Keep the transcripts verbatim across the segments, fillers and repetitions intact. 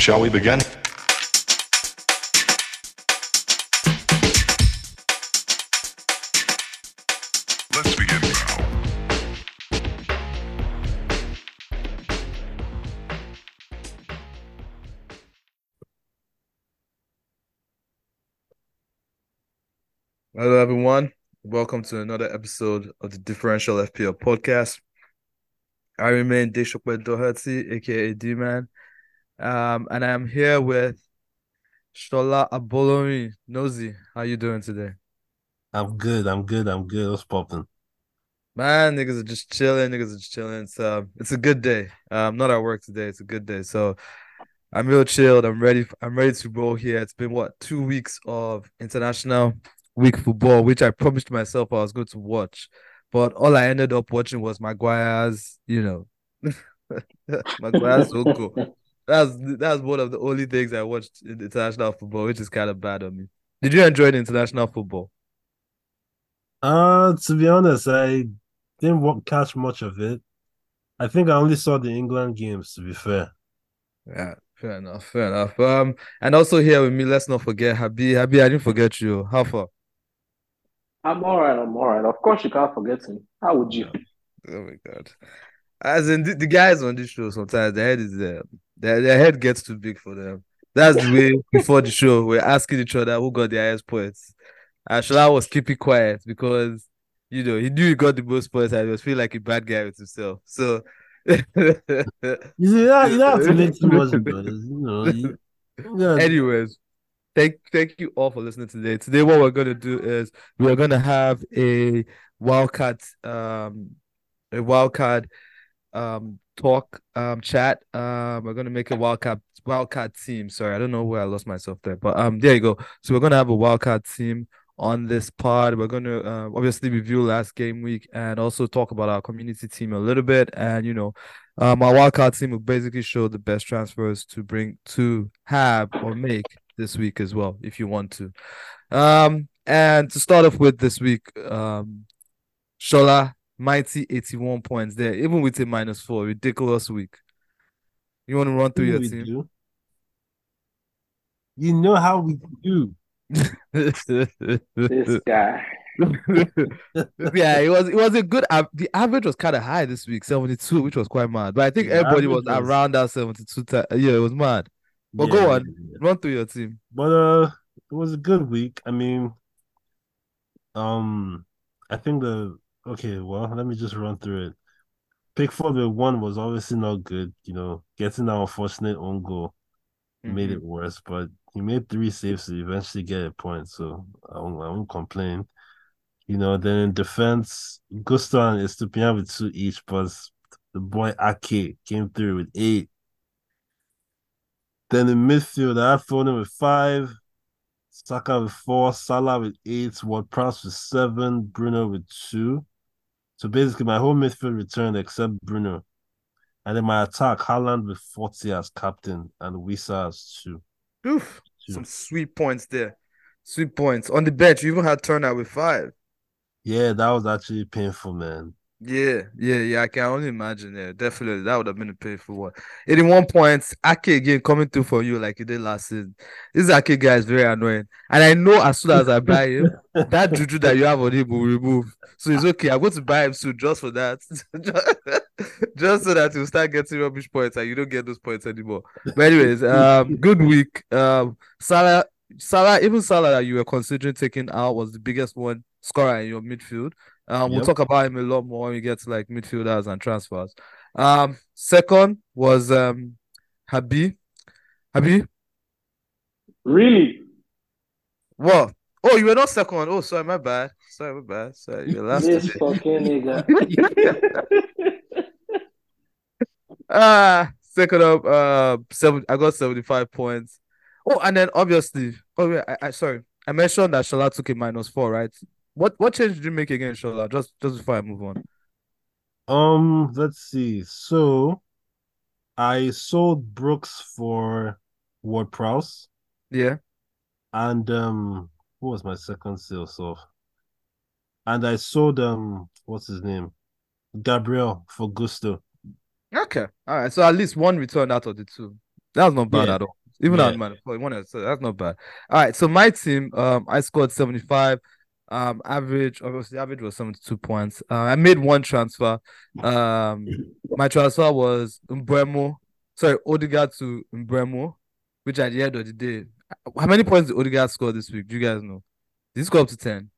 Shall we begin? Let's begin now. Hello, everyone. Welcome to another episode of the Differential F P L podcast. I remain Deshokwe Doherty, aka D-Man. Um, and I'm here with Shola Abolomi Nozi. How you doing today? I'm good. I'm good. I'm good. What's popping? Man, niggas are just chilling. Niggas are just chilling. It's uh, it's a good day. Um, not at work today. It's a good day. So I'm real chilled. I'm ready. I'm ready to roll here. It's been what two weeks of international week football, which I promised myself I was going to watch, but all I ended up watching was Maguire's. You know, Maguire's Oko. That's that's one of the only things I watched in international football, which is kind of bad on me. Did you enjoy the international football? Uh, to be honest, I didn't catch much of it. I think I only saw the England games, to be fair. Yeah, fair enough, fair enough. Um, and also here with me, let's not forget Habi. Habi, I didn't forget you. How far? I'm all right, I'm all right. Of course you can't forget me. How would you? Oh, my God. As in, the, the guys on this show, sometimes their head is there. Their, their head gets too big for them. That's the way before the show we're asking each other who got the highest points. And Shola was keeping quiet because, you know, he knew he got the most points and he was feeling like a bad guy with himself. So you see, you don't have to make too much noise, you know. You, you gotta... Anyways, thank thank you all for listening today. Today, what we're gonna do is we're gonna have a wildcard, um, a wildcard, um. talk um chat um we're gonna make a wildcard wildcard team. Sorry, I don't know where I lost myself there, but um there you go. So we're gonna have a wildcard team on this pod. We're gonna uh, obviously review last game week and also talk about our community team a little bit. And you know, um our wildcard team will basically show the best transfers to bring to have or make this week as well, if you want to. Um and to start off with this week, um Shola, mighty eighty-one points there, even with a minus four. Ridiculous week. You want to run through you your team? Do. You know how we do. This guy. Yeah, it was it was a good. Uh, the average was kind of high this week, seventy-two, which was quite mad. But I think the everybody was, was around that seventy-two. T- yeah, it was mad. But yeah, go on, yeah. Run through your team. But uh, it was a good week. I mean, um, I think the. Okay, well, let me just run through it. Pickford with one was obviously not good. You know, getting that unfortunate own goal mm-hmm. made it worse, but he made three saves to eventually get a point, so I won't, I won't complain. You know, then in defense, Gusto and Estupinan with two each, but the boy Ake came through with eight. Then in midfield, I had Foden with five. Saka with four, Salah with eight, Ward-Prowse with seven, Bruno with two. So basically, my whole midfield returned except Bruno. And then my attack, Haaland with forty as captain and Wissa as two. Oof, two. Some sweet points there. Sweet points. On the bench, you even had Turner with five. Yeah, that was actually painful, man. Yeah, yeah, yeah. I can only imagine. Yeah, definitely. That would have been a painful one. eighty-one points. Ake again coming through for you like you did last season. This Ake guy is very annoying. And I know as soon as I buy him, that juju that you have on him will remove. So it's okay. I'm going to buy him soon just for that. Just so that you'll start getting rubbish points and you don't get those points anymore. But anyways, um, good week. Um, Salah, Salah, even Salah that you were considering taking out was the biggest one scorer in your midfield. Um, we'll yep. talk about him a lot more when we get to like midfielders and transfers. Um, second was um, Habi. Habi? Really? What? Oh, you were not second. Oh, sorry, my bad. Sorry, my bad. Sorry, you're last. This fucking nigga. Ah, second up. Uh, seven. I got seventy-five points. Oh, and then obviously, oh yeah, I, I sorry, I mentioned that Shola took a minus four, right? What what change did you make again, Shola? Just just before I move on. Um, let's see. So, I sold Brooks for Ward-Prowse. Yeah. And um, who was my second sale? So, and I sold um, what's his name, Gabriel for Gusto. Okay, all right. So at least one return out of the two. That's not bad yeah. at all. Even yeah. at man, one else, so that's not bad. All right, so my team, um, I scored seventy-five. Um, average, obviously, average was seventy-two points. Uh, I made one transfer. Um, my transfer was Umbremo. Sorry, Odegaard to Umbremo, which at the end of the day, how many points did Odegaard score this week? Do you guys know? Did he score up to ten?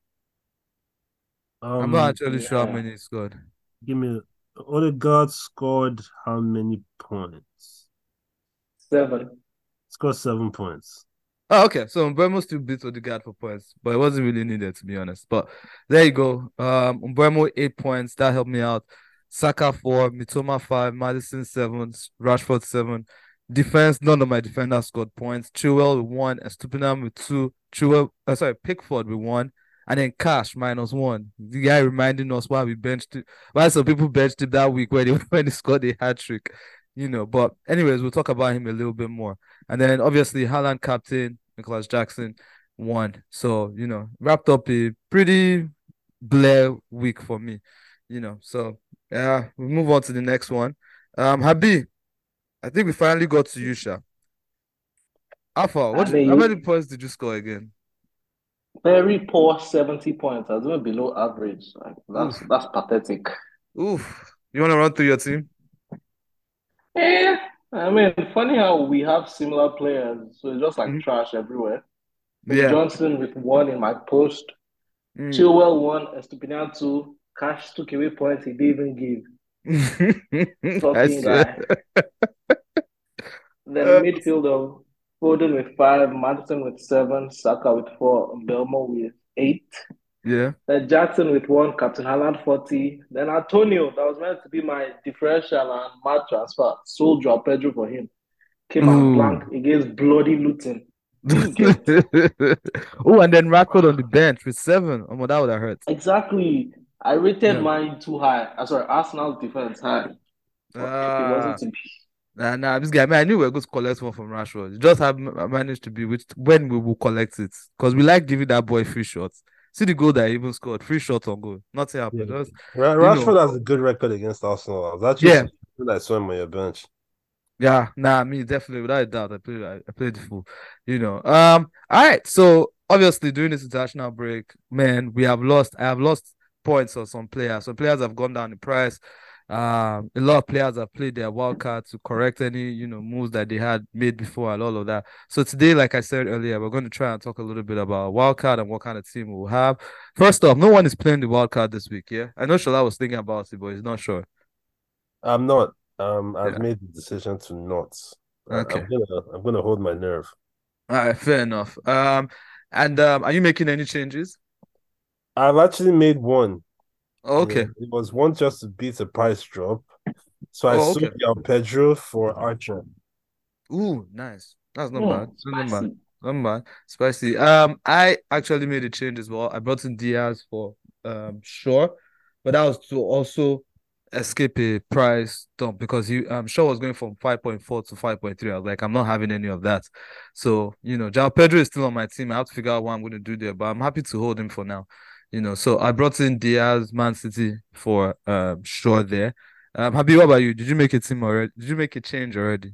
Um, I'm not actually yeah. sure how many he scored. Give me Odegaard scored how many points? Seven. Scored seven points. Oh, okay. So Umbremo still beat Odegaard for points, but it wasn't really needed, to be honest. But there you go. Um, Umbremo eight points. That helped me out. Saka four, Mitoma five, Madison seven, Rashford seven. Defense, none of my defenders scored points. Chilwell with one, Estupinan with two. Chilwell, uh, sorry, Pickford with one. And then Cash minus one. The guy reminding us why we benched it. Why some people benched it that week where they, when they scored a hat trick. You know, but anyways, we'll talk about him a little bit more. And then obviously Haaland captain, Nicholas Jackson won. So, you know, wrapped up a pretty Blair week for me. You know, so yeah, uh, we move on to the next one. Um Habi, I think we finally got to you, Sha. Alpha, what did, how many points did you score again? Very poor seventy points. I was even below average. Like, that's Oof. that's pathetic. Oof. You wanna run through your team? Yeah, I mean, funny how we have similar players, so it's just like mm-hmm. trash everywhere. Yeah. Johnson with one in my post, mm. Chilwell one, Estupinan two, Cash took away points he didn't even give. Talking guy. Then uh, midfield of Foden with five, Madison with seven, Saka with four, Belmo with eight. Yeah. Then Jackson with one, Captain Haaland forty. Then Antonio, that was meant to be my differential and mad transfer. Sold Joao Pedro for him. Came out blank against bloody Luton. Oh, and then Rashford on the bench with seven. Oh, well, that would have hurt. Exactly. I rated yeah. mine too high. I'm sorry, Arsenal's defense high. Uh, it wasn't to be. Nah, nah, this guy, I, mean, I knew we were going to collect one from Rashford. It just have managed to be which, when we will collect it. Because we like giving that boy free shots. See the goal that he even scored. Free shots on goal. Nothing happened. Yeah. Just, Rashford you know. has a good record against Arsenal. I was actually yeah. I saw him on your bench. Yeah, nah, me definitely, without a doubt, I played I played the fool. You know. Um, all right. So obviously during this international break, man, we have lost. I have lost points on some players. Some players have gone down in price. Um, a lot of players have played their wild card to correct any, you know, moves that they had made before and all of that. So today, like I said earlier, we're going to try and talk a little bit about wild card and what kind of team we'll have. First off, no one is playing the wild card this week, yeah? I know Shola was thinking about it, but he's not sure. I'm not. Um, I've yeah. made the decision to not. Okay. I'm gonna, I'm gonna hold my nerve. All right, fair enough. Um, and um, are you making any changes? I've actually made one. Okay. It was one just to beat a price drop. So I oh, sold okay. Joao Pedro for Archer. Ooh, nice. That's not oh, bad. That's not bad. Not bad. Spicy. Um, I actually made a change as well. I brought in Diaz for um Shaw, but that was to also escape a price dump because he um Shaw was going from five point four to five point three. I was like, I'm not having any of that. So, you know, Joao Pedro is still on my team. I have to figure out what I'm going to do there, but I'm happy to hold him for now. You know, so I brought in Diaz, Man City for um sure there. Um, Habib, what about you? Did you make a team already? Did you make a change already?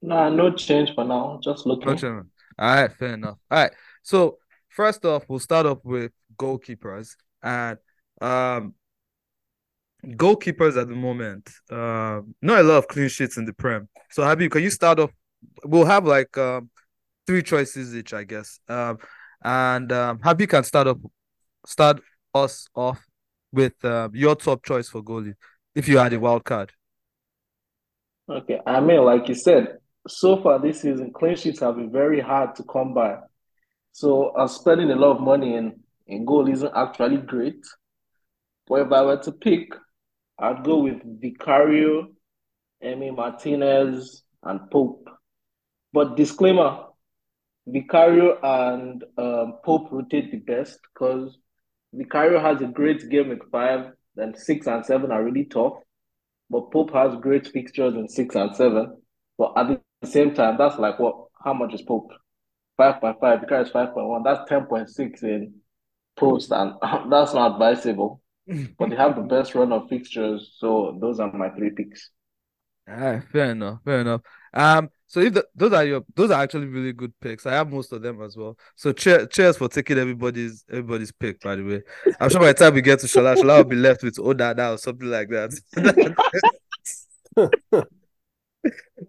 Nah, no change for now. Just looking. No All right, fair enough. All right. So first off, we'll start off with goalkeepers and um goalkeepers at the moment. Um, not a lot of clean sheets in the Prem. So Habib, can you start off? We'll have like um three choices each, I guess. Um, and um, Habib can start off. Start us off with uh, your top choice for goalie if you had a wild card. Okay, I mean, like you said, so far this season, clean sheets have been very hard to come by. So I'm spending a lot of money in, in goal isn't actually great. But if I were to pick, I'd go with Vicario, Emi Martinez, and Pope. But disclaimer, Vicario and um, Pope rotate the best because Vicario has a great game with five, then six and seven are really tough. But Pope has great fixtures in six and seven. But at the same time, that's like what? How much is Pope? five point five. Vicario is five point one. That's ten point six in post, and that's not advisable. But they have the best run of fixtures, so those are my three picks. All right, fair enough, fair enough. Um, so if the, those are your those are actually really good picks. I have most of them as well. So cheer, cheers for taking everybody's everybody's pick. By the way, I'm sure by the time we get to Shola, Shola will be left with Odada or something like that.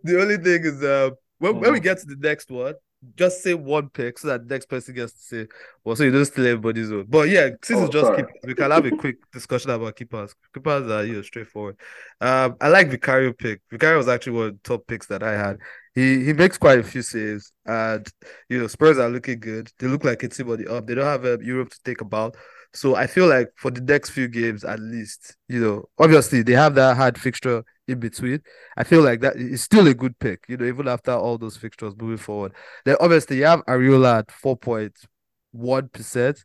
The only thing is, uh, when, mm. when we get to the next one, just say one pick so that the next person gets to say, well, so you don't steal everybody's own. But yeah, since oh, it's just sorry. keepers, we can have a quick discussion about keepers. Keepers are, you know, straightforward. Um, I like Vicario pick. Vicario was actually one of the top picks that I had. He he makes quite a few saves, and you know, Spurs are looking good. They look like it's somebody up. They don't have um, Europe to think about. So I feel like for the next few games, at least, you know, obviously they have that hard fixture in between. I feel like that is still a good pick, you know, even after all those fixtures moving forward. Then obviously you have Areola at four point one percent.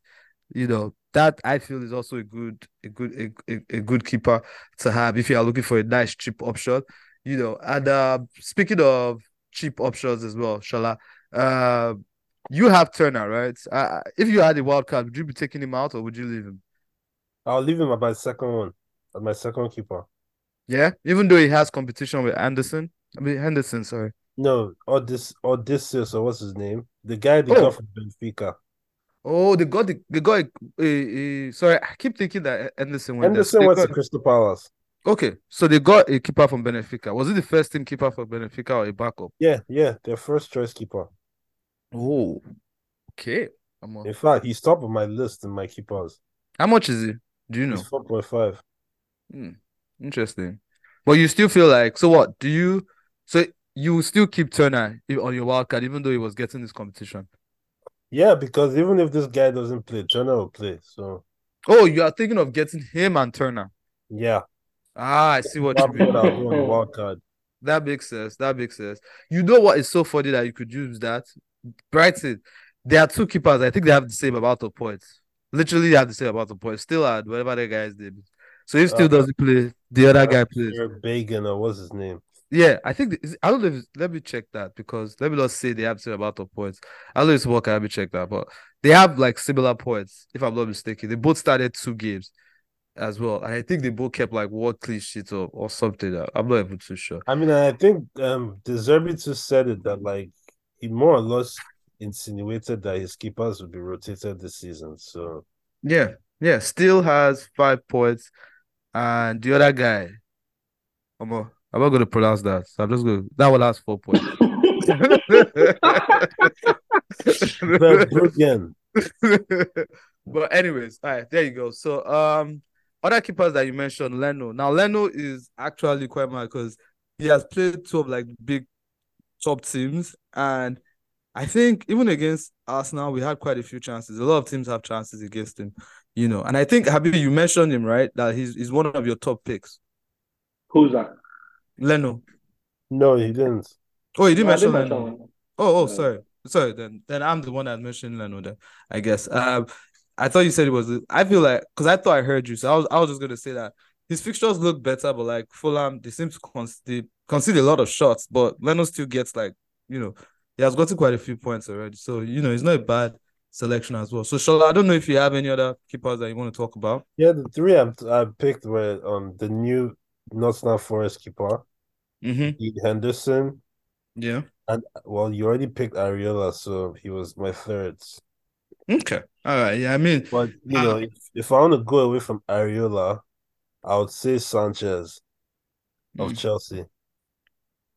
You know, that I feel is also a good, a good, a, a, a good keeper to have if you are looking for a nice cheap option. You know, and uh, speaking of cheap options as well, Shola, uh, you have Turner, right? Uh, if you had a wild card, would you be taking him out or would you leave him? I'll leave him at my second one, at my second keeper. Yeah, even though he has competition with Anderson, I mean Henderson, sorry. No, Odysseus, or so what's his name? The guy they oh. got from Benfica. Oh, they got the they got. A, a, sorry, I keep thinking that Henderson went. Henderson went to Crystal Palace. Okay, so they got a keeper from Benfica. Was it the first team keeper for Benfica or a backup? Yeah, yeah, their first choice keeper. Oh, okay. I'm on. In fact, he's top of my list in my keepers. How much is he? Do you know? It's four point five. Hmm. Interesting. But you still feel like, so what, do you, so you still keep Turner on your wild card even though he was getting this competition? Yeah, because even if this guy doesn't play, Turner will play, so. Oh, you are thinking of getting him and Turner? Yeah. Ah, I see what you mean. Wild card. That makes sense, that makes sense. You know what is so funny that you could use that? Brighton, there are two keepers, I think they have the same amount of points. Literally they have the same amount of points, still at whatever the guy's name is. So he still uh, doesn't play. The other guy plays. Bagan or what's his name? Yeah, I think the, I don't know. If, let me check that because let me not say they have similar amount of points. I don't know if what can let me check that, but they have like similar points. If I'm not mistaken, they both started two games as well, and I think they both kept like one clean sheet or, or something. I'm not even too sure. I mean, I think um, De Zerbi too said it that like he more or less insinuated that his keepers would be rotated this season. So yeah, yeah, still has five points. And the other guy, I'm not, I'm not going to pronounce that. So I'm just going to, that will last four points. But anyways, all right, there you go. So um, other keepers that you mentioned, Leno. Now, Leno is actually quite mad because he has played two of like big top teams. And I think even against Arsenal, we had quite a few chances. A lot of teams have chances against him. You know, and I think, Habibi, you mentioned him, right? That he's, he's one of your top picks. Who's that? Leno. No, he didn't. Oh, you didn't no, mention didn't Leno. Mention oh, oh, yeah. sorry. Sorry, then then I'm the one that mentioned Leno then, I guess. Um, I thought you said it was... I feel like... Because I thought I heard you, so I was I was just going to say that. His fixtures look better, but like Fulham, they seem to con- they concede a lot of shots, but Leno still gets like, you know, he has gotten quite a few points already. So, you know, it's not bad selection as well. So, Shola, I don't know if you have any other keepers that you want to talk about. Yeah, the three I, I picked were um the new Nottingham Forest keeper, mm-hmm. Henderson. Yeah, and well, you already picked Areola, so he was my third. Okay, all right. Yeah, I mean, but you I... know, if, if I want to go away from Areola, I would say Sanchez of mm. Chelsea.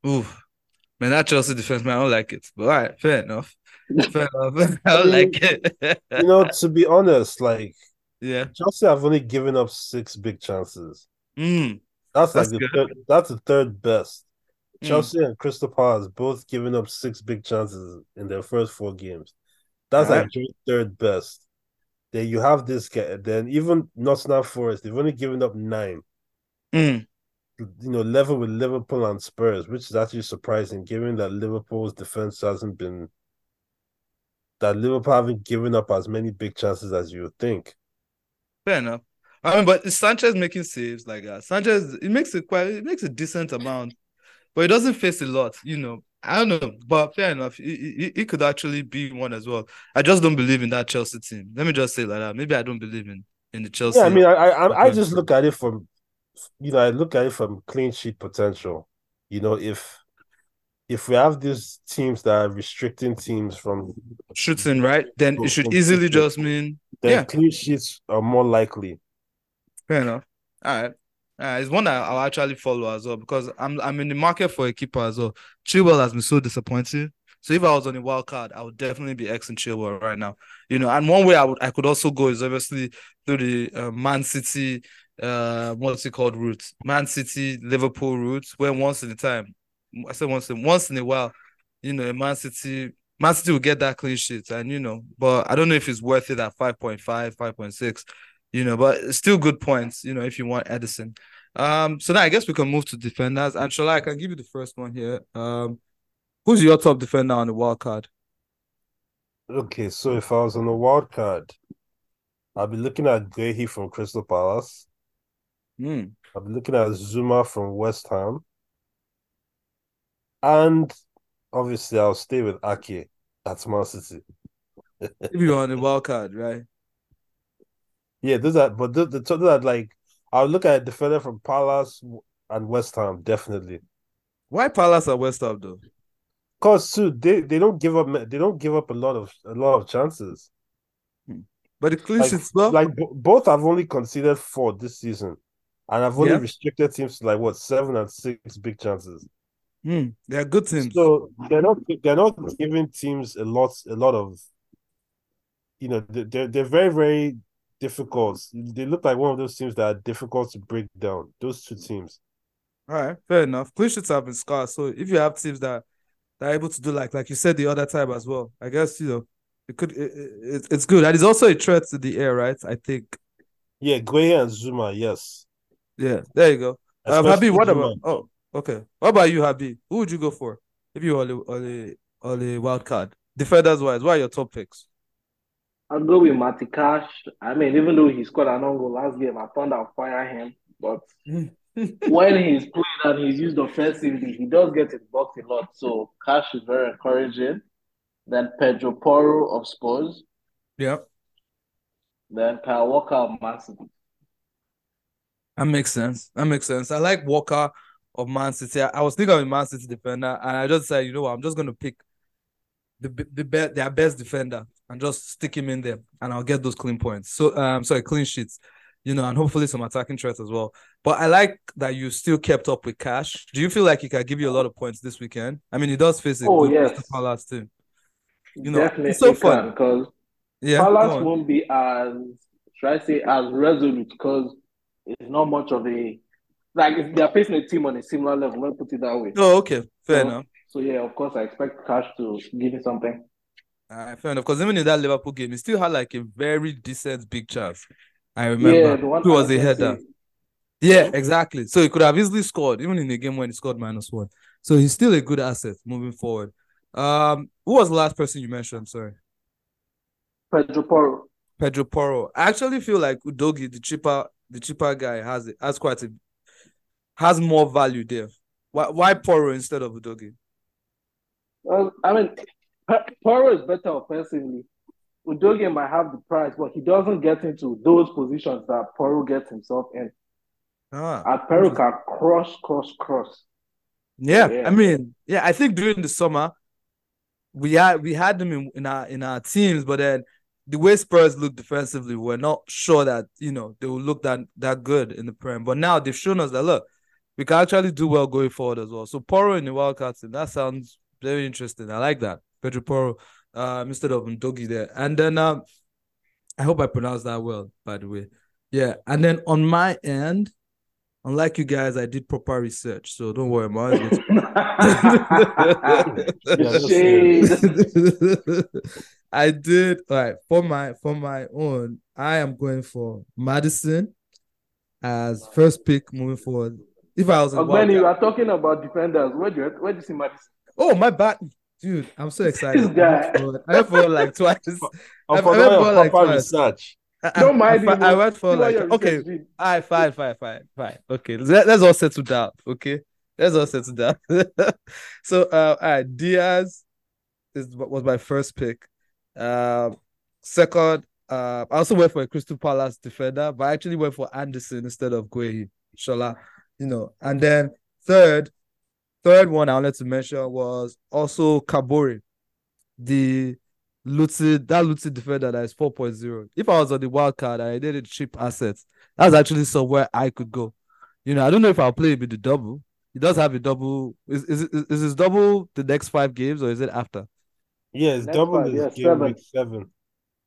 Oof. Man, that Chelsea defense, man, I don't like it. But all right, fair enough. Fair enough. I don't I mean, like it. You know, to be honest, like, yeah, Chelsea have only given up six big chances. Mm. That's like that's the third, that's the third best. Mm. Chelsea and Crystal Palace both giving up six big chances in their first four games. That's all like right. third best. Then you have this guy. Then even Nottingham Forest, they've only given up nine. Mm. You know, level with Liverpool and Spurs, which is actually surprising, given that Liverpool's defense hasn't been that Liverpool haven't given up as many big chances as you would think. Fair enough. I mean, but Sanchez making saves like that. Sanchez, it makes it quite, it makes a decent amount, but it doesn't face a lot. You know, I don't know, but fair enough. It, it, it could actually be one as well. I just don't believe in that Chelsea team. Let me just say like that. Maybe I don't believe in in the Chelsea. Yeah, I mean, I I, I just look at it from. You know, I look at it from clean sheet potential. You know, if if we have these teams that are restricting teams from shooting, right, then it should easily just mean then yeah. clean sheets are more likely. Fair enough. All right. Uh, it's one that I'll actually follow as well, because I'm I'm in the market for a keeper as well. Chilwell has been so disappointing. So if I was on a wild card, I would definitely be Xing Chilwell right now. You know, and one way I would I could also go is obviously through the uh, Man City, uh, what's it called route? Man City, Liverpool route, where once in a time, I said once in once in a while, you know, Man City, Man City will get that clean sheet, and you know, but I don't know if it's worth it at five point five, five point six. You know, but still good points, you know, if you want Edison. Um, so now I guess we can move to defenders. And Shola, I can give you the first one here. Um, who's your top defender on the wild card? Okay, so if I was on the wild card, I'd be looking at Guehi from Crystal Palace. Mm. I'd be looking at Zuma from West Ham. And obviously, I'll stay with Ake at Man City. If you're on the wild card, right? Yeah, those are, but the those are like, I'll look at a defender from Palace and West Ham, definitely. Why Palace and West Ham though? Cause too, they, they don't give up they don't give up a lot of a lot of chances. But the clean sheets, like, like b- both have only conceded four this season, and I've only yeah. restricted teams to like what seven and six big chances. Mm, they're good teams, so they're not they're not giving teams a lot a lot of, you know, they're they're very very. difficult. They look like one of those teams that are difficult to break down. Those two teams. All right, fair enough. Clean sheets have been scarce. So if you have teams that, that are able to do like like you said the other time as well, I guess you know it could. It, it, it's good, and it's also a threat to the air, right? I think. Yeah, Gueye and Zuma. Yes. Yeah, there you go. Um, Habib, what Zuma. about? Oh, okay. What about you, Habib? Who would you go for if you were on a on a wild card defenders wise? What are your top picks? I'll go with Matty Cash. I mean, even though he scored an own goal last game, I thought I'll fire him. But when he's played and he's used offensively, he does get in the box a lot. So Cash is very encouraging. Then Pedro Porro of Spurs. Yeah. Then Kyle Walker of Man City. That makes sense. That makes sense. I like Walker of Man City. I was thinking of a Man City defender, and I just said, you know what, I'm just going to pick the the be- their best defender and just stick him in there, and I'll get those clean points. So, um, sorry, clean sheets, you know, and hopefully some attacking threats as well. But I like that you still kept up with Cash. Do you feel like he can give you a lot of points this weekend? I mean, he does face a oh, good yes. Palace team. You know, definitely it's so fun because yeah, Palace won't be as, should I say, as resolute because it's not much of a like if they're facing a team on a similar level. Let's put it that way. Oh, okay, fair so, enough. So yeah, of course, I expect Cash to give you something. Uh, fair enough, because even in that Liverpool game, he still had like a very decent big chance. I remember yeah, the one who was a header. Yeah, exactly. So he could have easily scored, even in the game when he scored minus one. So he's still a good asset moving forward. Um, who was the last person you mentioned? Sorry, Pedro Porro. Pedro Porro. I actually feel like Udogie, the cheaper, the cheaper guy, has it has quite a has more value there. Why why Porro instead of Udogie? Well, I mean. Porro is better offensively. Udogie might have the price, but he doesn't get into those positions that Porro gets himself in. Ah, and Porro can cross, cross, cross. Yeah, yeah, I mean, yeah, I think during the summer we had we had them in, in our in our teams, but then the way Spurs looked defensively, we're not sure that you know they will look that that good in the Prem. But now they've shown us that look, we can actually do well going forward as well. So Porro in the wildcard team, that sounds very interesting. I like that. Pedro Porro, uh, instead of Udogie there. And then, um, I hope I pronounced that well, by the way. Yeah, and then on my end, unlike you guys, I did proper research, so don't worry, man. I did, all right, for my, for my own, I am going for Madison as first pick moving forward. If I was a When you are talking about defenders, where do you, where do you see Madison? Oh, my bad. Dude, I'm so excited. I went for like twice. I went for like twice. Research. I, I, Don't mind I, I, I went for like okay. All right, fine, fine, fine, fine. Okay, Let, let's all settle down. Okay, let's all settle down. so, uh, all right, Diaz is was my first pick. Um, second, uh, I also went for a Crystal Palace defender, but I actually went for Anderson instead of Gueye. Shola, you know, and then third. Third one I wanted to mention was also Kabore, the Luton, that Luton defender that is four point oh. If I was on the wild card and I needed cheap assets, that's actually somewhere I could go. You know, I don't know if I'll play it with the double. He does have a double. Is is is his double the next five games or is it after? Yeah, his next double five, is yeah, game seven. Week seven.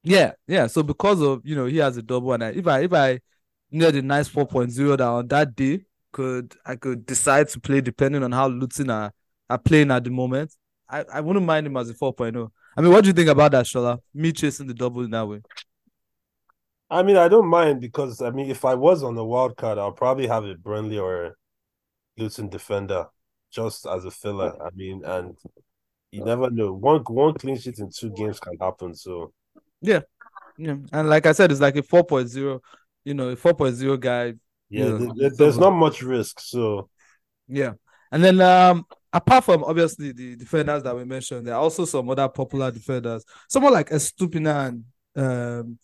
Yeah, yeah. So because of, you know, he has a double, and I, if I if I needed a nice four point oh that on that day, could I could decide to play depending on how Luton are, are playing at the moment. I, I wouldn't mind him as a four point oh. I mean, what do you think about that, Shola? Me chasing the double in that way. I mean, I don't mind because, I mean, if I was on the wild card, I'll probably have a Burnley or a Luton defender just as a filler. I mean, and you never know. One one clean sheet in two games can happen, so. Yeah. Yeah. And like I said, it's like a four point oh, you know, a four point oh guy. Yeah, you know, there, there's not much risk, so. Yeah. And then, um, apart from, obviously, the defenders that we mentioned, there are also some other popular defenders. Someone like Estupinan, um,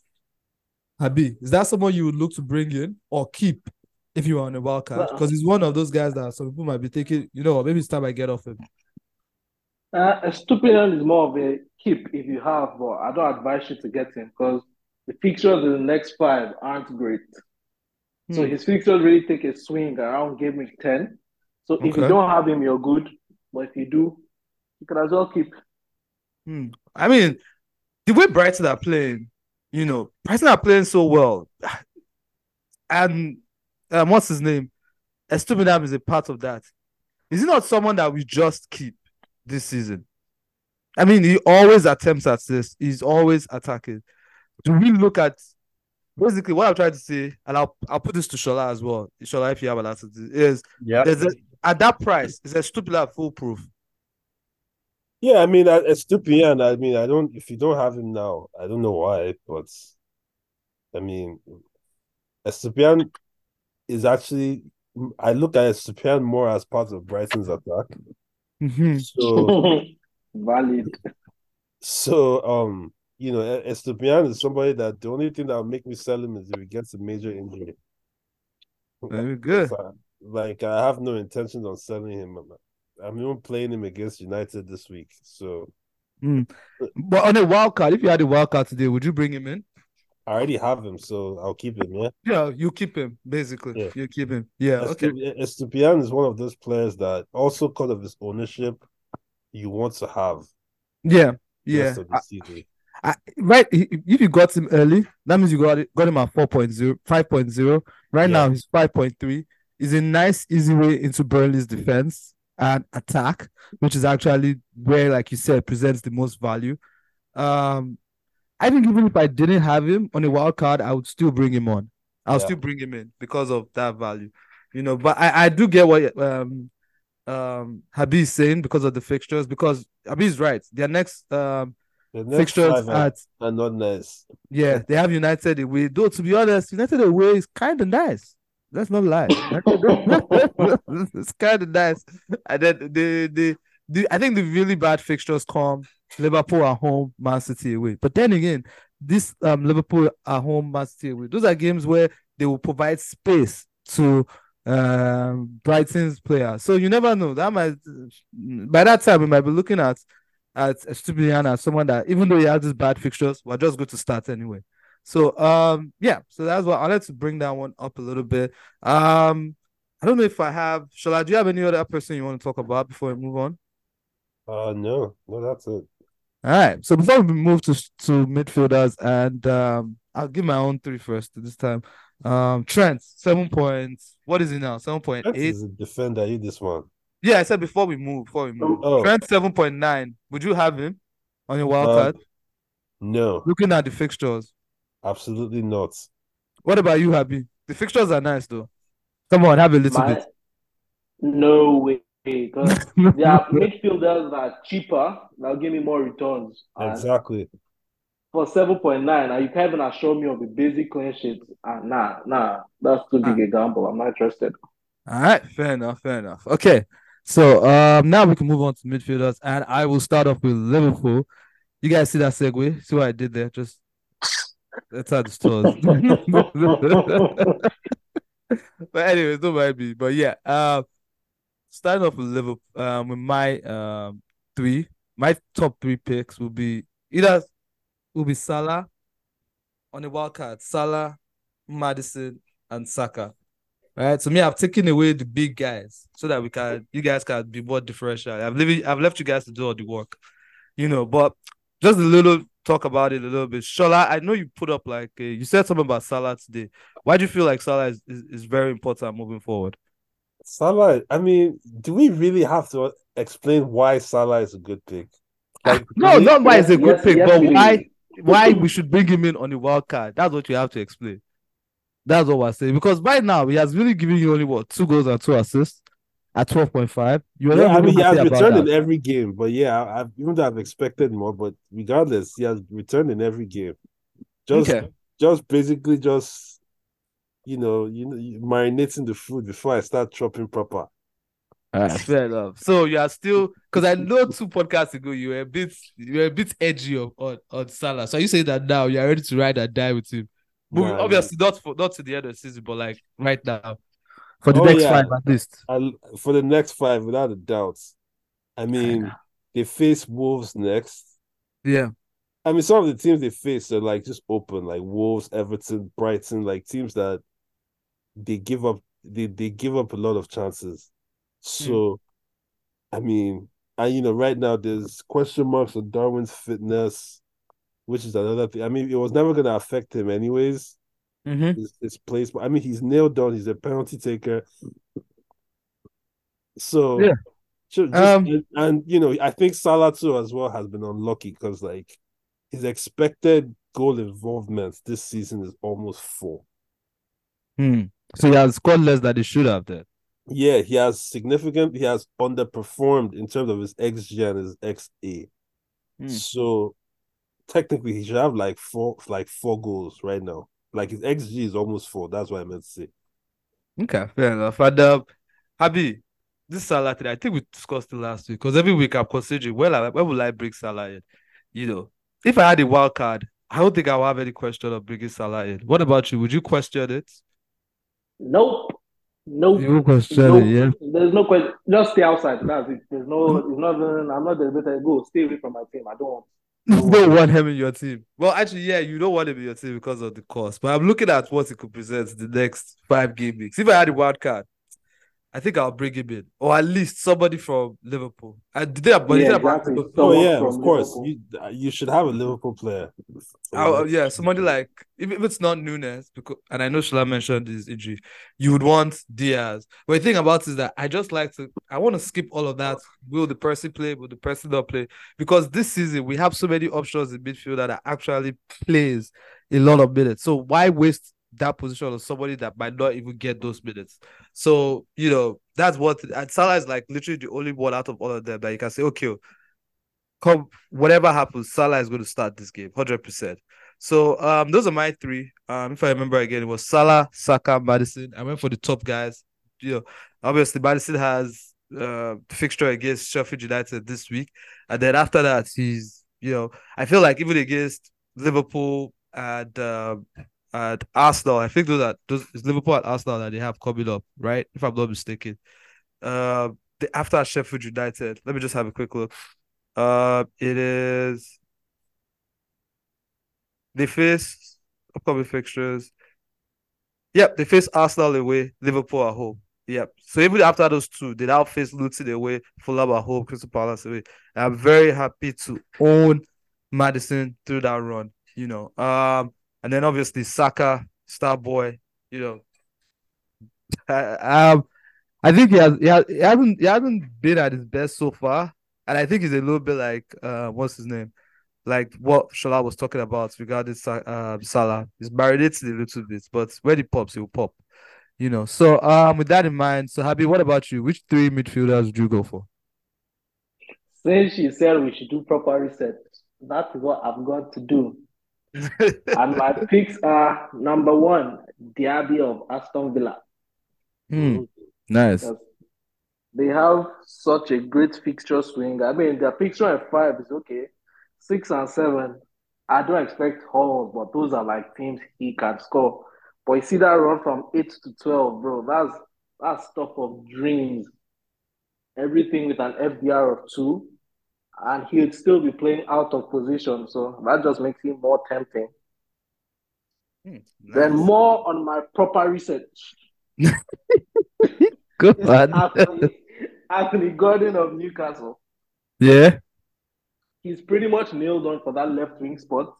Abi, is that someone you would look to bring in or keep if you were on a wild card? Because well, he's one of those guys that some people might be thinking, you know, maybe it's time I get off him. Uh, a Estupinan is more of a keep if you have, but I don't advise you to get him because the fixtures in the next five aren't great. Hmm. So his fixtures really take a swing around game week ten. So okay. If you don't have him, you're good. But if you do, you can as well keep. Hmm. I mean, the way Brighton are playing, you know, Brighton are playing so well. And um, what's his name? Estupinan is a part of that. Is he not someone that we just keep this season? I mean, he always attempts at this. He's always attacking. Do we look at, basically what I'm trying to say, and I'll, I'll put this to Shola as well. Shola, if you have an answer to this, is yeah. there's a, at that price, is Estupinan foolproof? Yeah, I mean, Estupinan, I mean, I don't, if you don't have him now, I don't know why, but I mean, Estupinan is actually, I look at Estupinan more as part of Brighton's attack. Mm-hmm. So, valid. So, um, you know, Estupinan is somebody that the only thing that will make me sell him is if he gets a major injury. Very good. Like, I have no intentions on selling him. I'm even playing him against United this week, so. Mm. But on a wild card, if you had a wild card today, would you bring him in? I already have him, so I'll keep him. Yeah. Yeah, you keep him basically. Yeah. You keep him. Yeah. Estup- okay. Estupinan is one of those players that also, because of his ownership, you want to have. Yeah. Yeah. I, I, right. If you got him early, that means you got got him at four point oh, five point oh. Right yeah. Now he's five point three. He's a nice, easy way into Burnley's defense and attack, which is actually where, like you said, presents the most value. Um, I think even if I didn't have him on a wild card, I would still bring him on. I'll yeah. still bring him in because of that value, you know. But I, I do get what um um Habi is saying because of the fixtures. Because Habi is right. Their next um the next fixtures at are not nice. Yeah, they have United away. Though to be honest, United away is kind of nice. Let's not lie. It's kind of nice. And then the, the the I think the really bad fixtures come Liverpool at home, Man City away. But then again, this um Liverpool at home, Man City away. Those are games where they will provide space to um, Brighton's players. So you never know. That might by that time we might be looking at at Estupinan as someone that, even though he has these bad fixtures, we're just going to start anyway. So, um, yeah, so that's what I wanted to bring that one up a little bit. Um, I don't know if I have, Shola, do you have any other person you want to talk about before we move on? Uh, no, no, that's it. All right, so before we move to, to midfielders, and um, I'll give my own three first this time. Um, Trent, seven points. What is he now? seven point eight. Trent is a defender, you this one. Yeah, I said before we move, before we move. Oh. Trent, seven point nine. Would you have him on your wild um, card? No. Looking at the fixtures. Absolutely not. What about you, Habi? The fixtures are nice, though. Come on, have a little My, bit. No way. Because there are midfielders that are cheaper that will give me more returns. Exactly. For seven point nine, you can't even assure me of a basic clean sheet. Uh, nah, nah. That's too big a gamble. I'm not interested. All right. Fair enough. Fair enough. Okay. So um, now we can move on to midfielders. And I will start off with Liverpool. You guys see that segue? See what I did there? Just... That's how the stores. But anyways, don't mind me. But yeah, uh, starting off with Liverpool, um, with my um three, my top three picks will be either will be Salah on the wild card, Salah, Madison, and Saka. Right, so me, I've taken away the big guys so that we can, you guys can be more differential. I've left, I've left you guys to do all the work, you know. But just a little talk about it a little bit. Shola, I know you put up like uh, you said something about Salah today. Why do you feel like Salah is, is, is very important moving forward? Salah, I mean, do we really have to explain why Salah is a good pick? Like, no, not why it's a good yes, pick, yes, but yes, why why we should bring him in on the wild card. That's what you have to explain. That's what I say. Because right now, he has really given you only, what, two goals and two assists at twelve point five. You yeah, I mean, he has returned in every game. But yeah, I've, even though I've expected more, but regardless, he has returned in every game. Just, okay. just basically just, you know, you know, marinating the food before I start chopping proper. Right. Fair enough. So you are still, because I know two podcasts ago you were a bit, you were a bit edgy on, on, on Salah. So you say that now you are ready to ride and die with him. But yeah, obviously, yeah. not for not to the end of the season, but like right now, for the oh, next yeah. five at least. I, for the next five, without a doubt. I mean, I they face Wolves next. Yeah, I mean, some of the teams they face are like just open, like Wolves, Everton, Brighton, like teams that they give up. They they give up a lot of chances. So, hmm. I mean, and you know, right now there's question marks on Darwin's fitness, which is another thing. I mean, it was never going to affect him anyways, mm-hmm. his, his place. But I mean, he's nailed down. He's a penalty taker. So, yeah. so just, um, and, and, you know, I think Salah too as well has been unlucky because, like, his expected goal involvement this season is almost four. Hmm. So he has scored less than he should have then. Yeah, he has significant. He has underperformed in terms of his X G and his X A. Hmm. So, technically, he should have like four, like four goals right now. Like his X G is almost four. That's what I meant to say. Okay, fair enough. And uh, Habi, this Salah today, I think we discussed it last week because every week I'm considering where, I, where will I bring Salah in? You know, if I had a wild card, I don't think I would have any question of bringing Salah in. What about you? Would you question it? Nope. Nope. You question nope. It, yeah. There's no question. Just stay outside. That's it. There's no. It's not. I'm not the better. Go stay away from my team. I don't want. You don't want him in your team. Well, actually, yeah, you don't want him in your team because of the cost. But I'm looking at what he could present the next five game weeks. If I had a wild card, I think I'll bring him in. Or at least somebody from Liverpool. I did that, but yeah, exactly. Oh, yeah, of course. You, you should have a Liverpool player. I'll, yeah, somebody like, if, if it's not Nunes, because, and I know Shola mentioned his injury, you would want Diaz. But the thing about it is that I just like to, I want to skip all of that. Will the person play? Will the person not play? Because this season, we have so many options in midfield that actually plays a lot of minutes. So why waste that position of somebody that might not even get those minutes? So, you know, that's what, and Salah is like literally the only one out of all of them that you can say, okay, come, whatever happens, Salah is going to start this game, one hundred percent. So, um, those are my three. Um, if I remember again, it was Salah, Saka, Madison. I went for the top guys. You know, obviously, Madison has uh, the fixture against Sheffield United this week. And then after that, he's, you know, I feel like even against Liverpool and, um, at Arsenal, I think those are those it's Liverpool at Arsenal that they have coming up, right? If I'm not mistaken. Uh, the, after Sheffield United, let me just have a quick look. Uh, it is they face upcoming fixtures. Yep, they face Arsenal away, Liverpool at home. Yep. So even after those two, they now face Luton away, Fulham at home, Crystal Palace away. And I'm very happy to own Madison through that run, you know. Um. And then obviously Saka, star boy, you know. I, um, I think he has, he has he hasn't he hasn't been at his best so far, and I think he's a little bit like uh, what's his name, like what Shola was talking about regarding uh, Salah. He's marinating a little bit, but when he pops, he will pop, you know. So um, with that in mind, so Habi, what about you? Which three midfielders do you go for? Since she said we should do proper research, that's what I've got to do. And my picks are number one, Diaby of Aston Villa. Mm, nice. Because they have such a great fixture swing. I mean, their fixture at five is okay. Six and seven, I don't expect Hall, but those are like teams he can score. But you see that run from eight to twelve, bro. That's that's stuff of dreams. everything with an F D R of two, and he'd still be playing out of position. So that just makes him more tempting. Hmm, nice. Then more on my proper research. Good man. Anthony, Anthony Gordon of Newcastle. Yeah. He's pretty much nailed on for that left wing spot.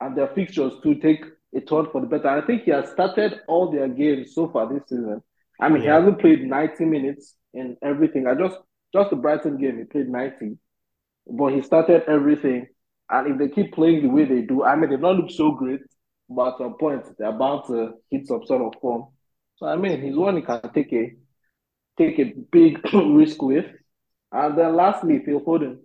And their fixtures to take a turn for the better. I think he has started all their games so far this season. I mean, yeah. he hasn't played ninety minutes in everything. I just just the Brighton game, he played ninety. But he started everything. And if they keep playing the way they do, I mean, they've not looked so great. But at some point, they're about to hit some sort of form. So, I mean, he's one he can take a, take a big risk with. And then lastly, Phil Foden.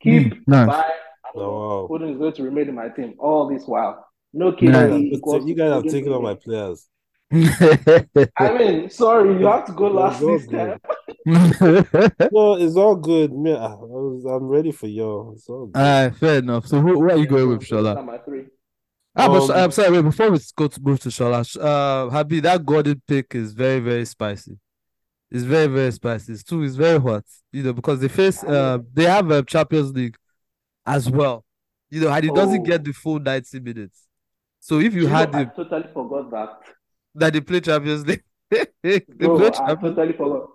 Keep mm, nice. by... Oh, wow. Foden is going to remain in my team all this while. No kidding. Nice. You guys have taken all my players. I mean, sorry, you have to go last this time. No, it's all good. Man, I was, I'm ready for y'all. It's all good. Uh, fair enough. So, who, who are you going with, Shola? Ah, um, but I'm sorry, wait, before we go to move to Shola, uh, Habi, that Gordon pick is very, very spicy. It's very, very spicy. It's too, it's very hot, you know, because they face, uh, they have a Champions League as well, you know, and it doesn't oh. get the full ninety minutes. So if you, you had, know, I the, totally forgot that that they play Champions League. they no, play Champions. I totally forgot.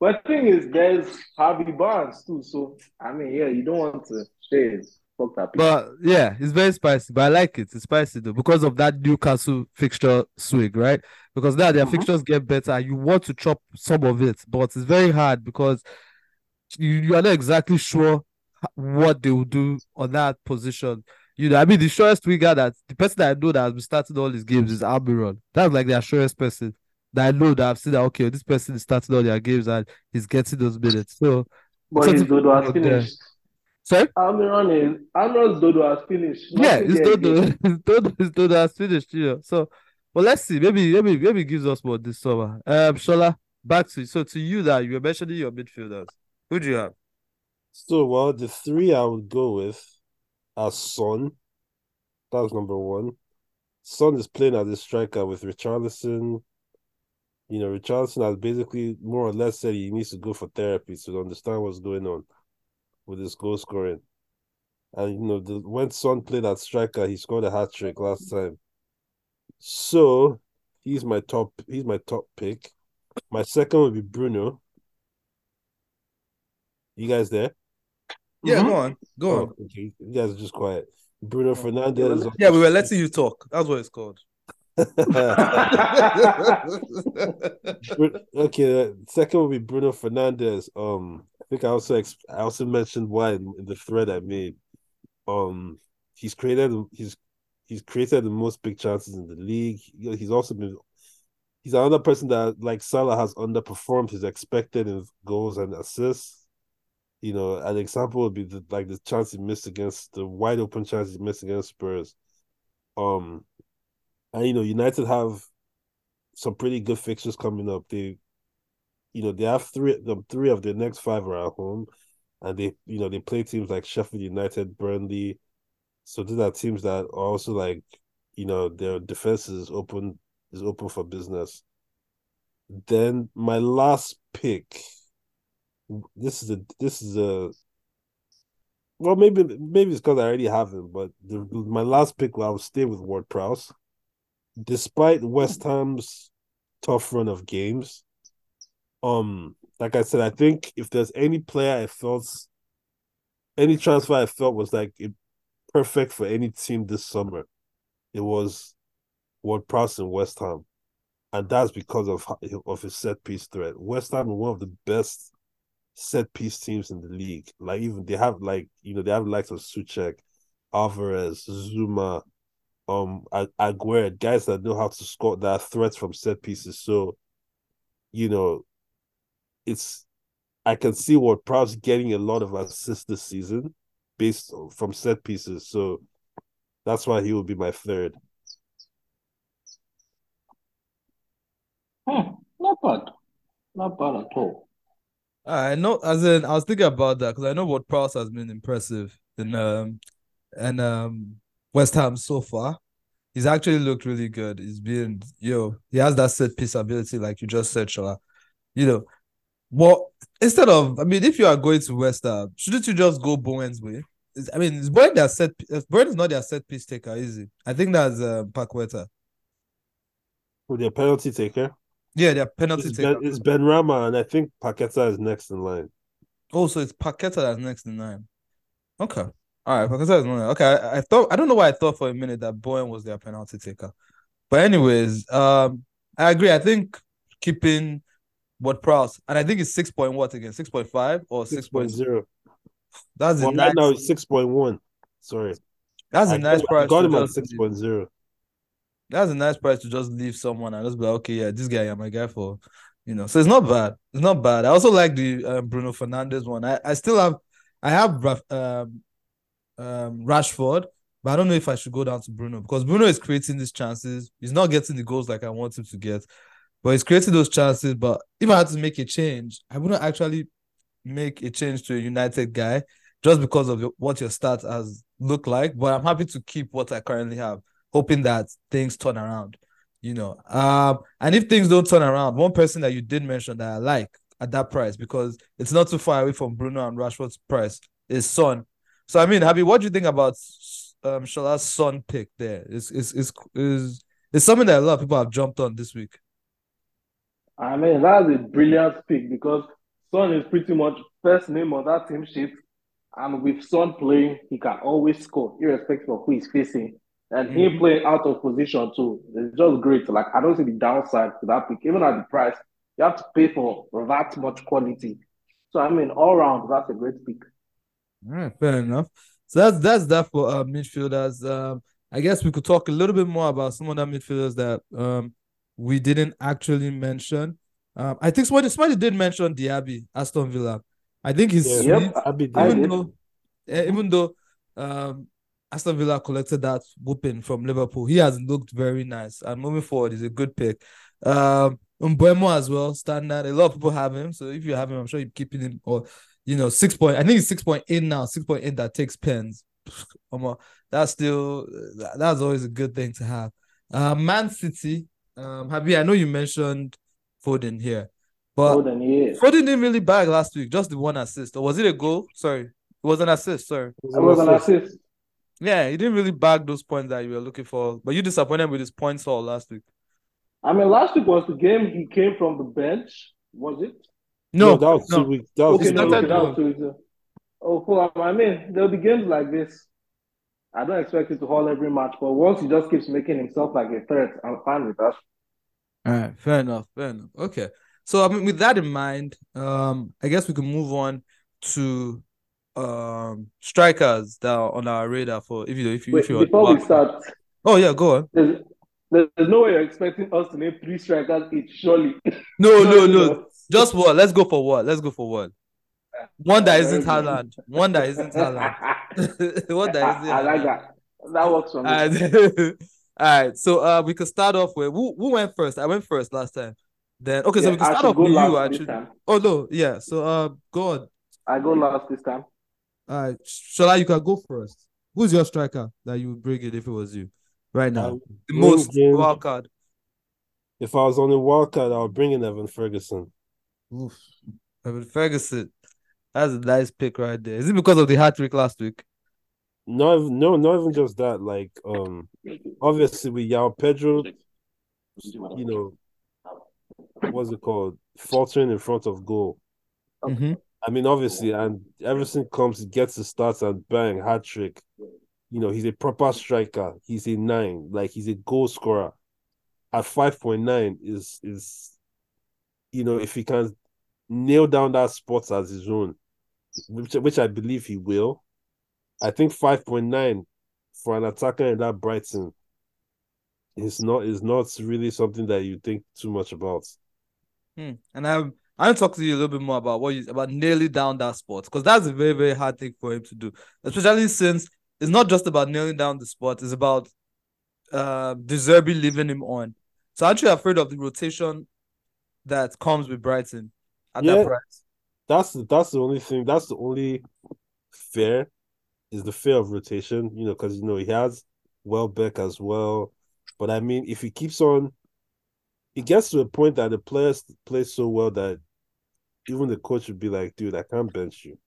But the thing is, there's Harvey Barnes too. So I mean, yeah, you don't want to say fuck that. But yeah, it's very spicy. But I like it. It's spicy though because of that Newcastle fixture swing, right? Because now their mm-hmm. fixtures get better. You want to chop some of it, but it's very hard because you, you are not exactly sure what they will do on that position. You know, I mean, the surest we got that the person that I know that has been starting all these games is Almiron. That's like the surest person that I know that I've seen that, okay, this person is starting all their games and he's getting those minutes. So, but his Dodo has finished. Sorry? Almiron is, Almiron's Dodo has finished. Yeah, his Dodo, his Dodo, his Dodo has finished, you know. So, but let's see, maybe, maybe, maybe it gives us more this summer. Um, Shola, back to you. So, to you that you were mentioning your midfielders, who do you have? So, well, the three I would go with are Son. That's number one. Son is playing as a striker with Richarlison. You know, Richarlison has basically more or less said he needs to go for therapy so to understand what's going on with his goal scoring. And, you know, the, when Son played as striker, he scored a hat-trick last time. So, he's my top, he's my top pick. My second would be Bruno. You guys there? Yeah, mm-hmm. go on. Go oh, on. Okay. You guys are just quiet. Bruno Fernandes. Yeah, yeah, we were letting you talk. That's what it's called. Okay, second would be Bruno Fernandes. Um, I think I also exp- I also mentioned why in the thread I made. Um, he's created he's he's created the most big chances in the league. He's also been he's another person that, like Salah, has underperformed his expected in goals and assists. You know, an example would be the, like the chance he missed against the wide open chance he missed against Spurs. Um, and you know, United have some pretty good fixtures coming up. They, you know, they have three the three of their next five are at home, and they, you know, they play teams like Sheffield United, Burnley. So these are teams that are also like, you know, their defense is open is open for business. Then my last pick. This is a this is a well maybe maybe it's because I already have him, but the, my last pick I will stay with Ward-Prowse. Despite West Ham's tough run of games, um, like I said, I think if there's any player I felt, any transfer I felt was like it, perfect for any team this summer, it was Ward-Prowse in West Ham, and that's because of of his set piece threat. West Ham are one of the best set piece teams in the league. Like even they have like you know they have the likes of Suchek, Alvarez, Zuma, um, Aguero, guys that know how to score, that are threats from set pieces. So, you know, it's I can see Ward-Prowse getting a lot of assists this season based on, from set pieces. So that's why he will be my third. Hmm, not bad, not bad at all. I know, as in, I was thinking about that because I know Ward-Prowse has been impressive in um and um West Ham so far. He's actually looked really good. He's been, you know, he has that set piece ability, like you just said, Shola. You know, what instead of, I mean, if you are going to West Ham, shouldn't you just go Bowen's way? It's, I mean, it's Bowen that set. Bowen is not their set piece taker, is it? I think that's uh, Paqueta. Well, their penalty taker. Yeah, their penalty it's taker. Ben, it's Benrahma, and I think Paqueta is next in line. Oh, so it's Paqueta that's next in line. Okay, all right, Paqueta is one. Okay, I, I thought I don't know why I thought for a minute that Bowen was their penalty taker, but anyways, um, I agree. I think keeping. What Prowse? And I think it's six point what again? Six point five or six point zero. That's well, a nice. No, it's six point one. Sorry, that's a I nice got, price. I got him at six point zero. That's a nice price to just leave someone and just be like, okay, yeah, this guy, I'm my guy for, you know. So it's not bad. It's not bad. I also like the uh, Bruno Fernandes one. I, I still have, I have um, um, Rashford, but I don't know if I should go down to Bruno because Bruno is creating these chances. He's not getting the goals like I want him to get. But he's creating those chances. But if I had to make a change, I wouldn't actually make a change to a United guy just because of what your stats has look like. But I'm happy to keep what I currently have, hoping that things turn around, you know. Um, and if things don't turn around, one person that you did mention that I like at that price, because it's not too far away from Bruno and Rashford's price, is Son. So, I mean, Habi, what do you think about um, Shola's Son pick there? It's, it's, it's, it's, it's something that a lot of people have jumped on this week. I mean, that's a brilliant pick because Son is pretty much first name on that team sheet. And with Son playing, he can always score, irrespective of who he's facing. And mm-hmm. him playing out of position too. It's just great. Like, I don't see the downside to that pick. Even at the price, you have to pay for that much quality. So, I mean, all round, that's a great pick. All right, fair enough. So, that's that's that for uh, midfielders. Um, I guess we could talk a little bit more about some other midfielders that... Um, we didn't actually mention. Um, I think somebody, somebody did mention Diaby, Aston Villa. I think he's yeah, sweet. Yep, even, though, even though um, Aston Villa collected that whooping from Liverpool, he has looked very nice. And moving forward, he's a good pick. Um, Umbremo as well, standard. A lot of people have him. So if you have him, I'm sure you're keeping him. Or, you know, six point. I think it's six point eight now. six point eight that takes pens. That's still, that's always a good thing to have. Uh, Man City. Um, Habi, I know you mentioned Foden here, but Foden, yeah. Foden didn't really bag last week. Just the one assist, or was it a goal? Sorry, it was an assist. Sorry, it was, it was an assist. assist. Yeah, he didn't really bag those points that you were looking for. But you disappointed with his points haul last week. I mean, last week was the game he came from the bench, was it? No, no that was no. two weeks. That was okay, no, okay, that was two weeks. Oh, cool. I mean, there'll be games like this. I don't expect him to haul every match, but once he just keeps making himself like a threat, I'm fine with that. All right, fair enough, fair enough. Okay, so I mean, with that in mind, um, I guess we can move on to um strikers that are on our radar for if you if you Wait, if you before watch. we start. Oh yeah, go on. There's, there's no way you're expecting us to name three strikers each, surely. No, no, no. Just what? Let's go for what? Let's go for what? One that isn't Haaland. One that isn't Haaland. One that isn't. I, I like that. That works for me. All right, so uh, we could start off with who, who went first. I went first last time. Then okay, yeah, so we can start off with you actually. Oh no, yeah. So uh, go on. I go last this time. All right, Shola, you can go first. Who's your striker that you would bring in if it was you, right now? Um, the most game, wild card. If I was on the wild card, I would bring in Evan Ferguson. Oof, Evan Ferguson. That's a nice pick right there. Is it because of the hat trick last week? No, no, not even just that. Like, um, obviously with Yao Pedro, you know, what's it called? Faltering in front of goal. Mm-hmm. I mean, obviously, and everything comes, gets the starts and bang, hat trick. You know, he's a proper striker. He's a nine. Like, he's a goal scorer. At five point nine is, is, you know, if he can nail down that spot as his own, which, which I believe he will. I think five point nine for an attacker in that Brighton is not is not really something that you think too much about. Hmm. And I'm I want to talk to you a little bit more about what you about nailing down that spot, because that's a very, very hard thing for him to do, especially since it's not just about nailing down the spot, it's about uh De Zerbi leaving him on. So aren't you afraid of the rotation that comes with Brighton at yeah, that price? That's that's the only thing. That's the only fair. Is the fear of rotation, you know, because, you know, he has Welbeck as well. But, I mean, if he keeps on, it gets to a point that the players play so well that even the coach would be like, dude, I can't bench you.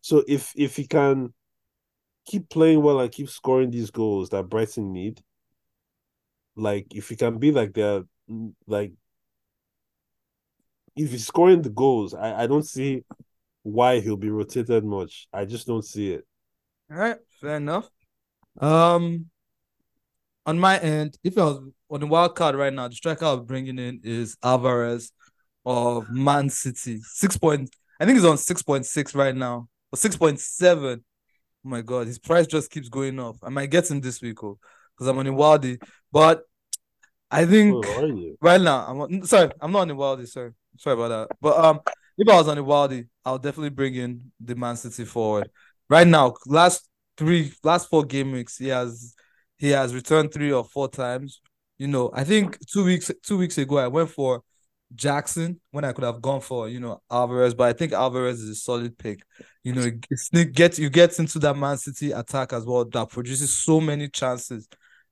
So if if he can keep playing well and keep scoring these goals that Brighton need, like if he can be like their, like if he's scoring the goals, I, I don't see why he'll be rotated much. I just don't see it. All right, fair enough. Um, on my end, if I was on the wild card right now, the striker I'm bringing in is Alvarez of Man City. Six point, I think he's on six point six right now, or six point seven. Oh my God, his price just keeps going up. I might get him this week, oh, because I'm on the wildie. But I think right now I'm on, sorry, I'm not on the wildie. Sorry, sorry about that. But um, if I was on the wildie, I'll definitely bring in the Man City forward. Right now, last three, last four game weeks, he has he has returned three or four times. You know, I think two weeks two weeks ago I went for Jackson when I could have gone for, you know, Alvarez, but I think Alvarez is a solid pick. You know, it gets, you get into that Man City attack as well that produces so many chances.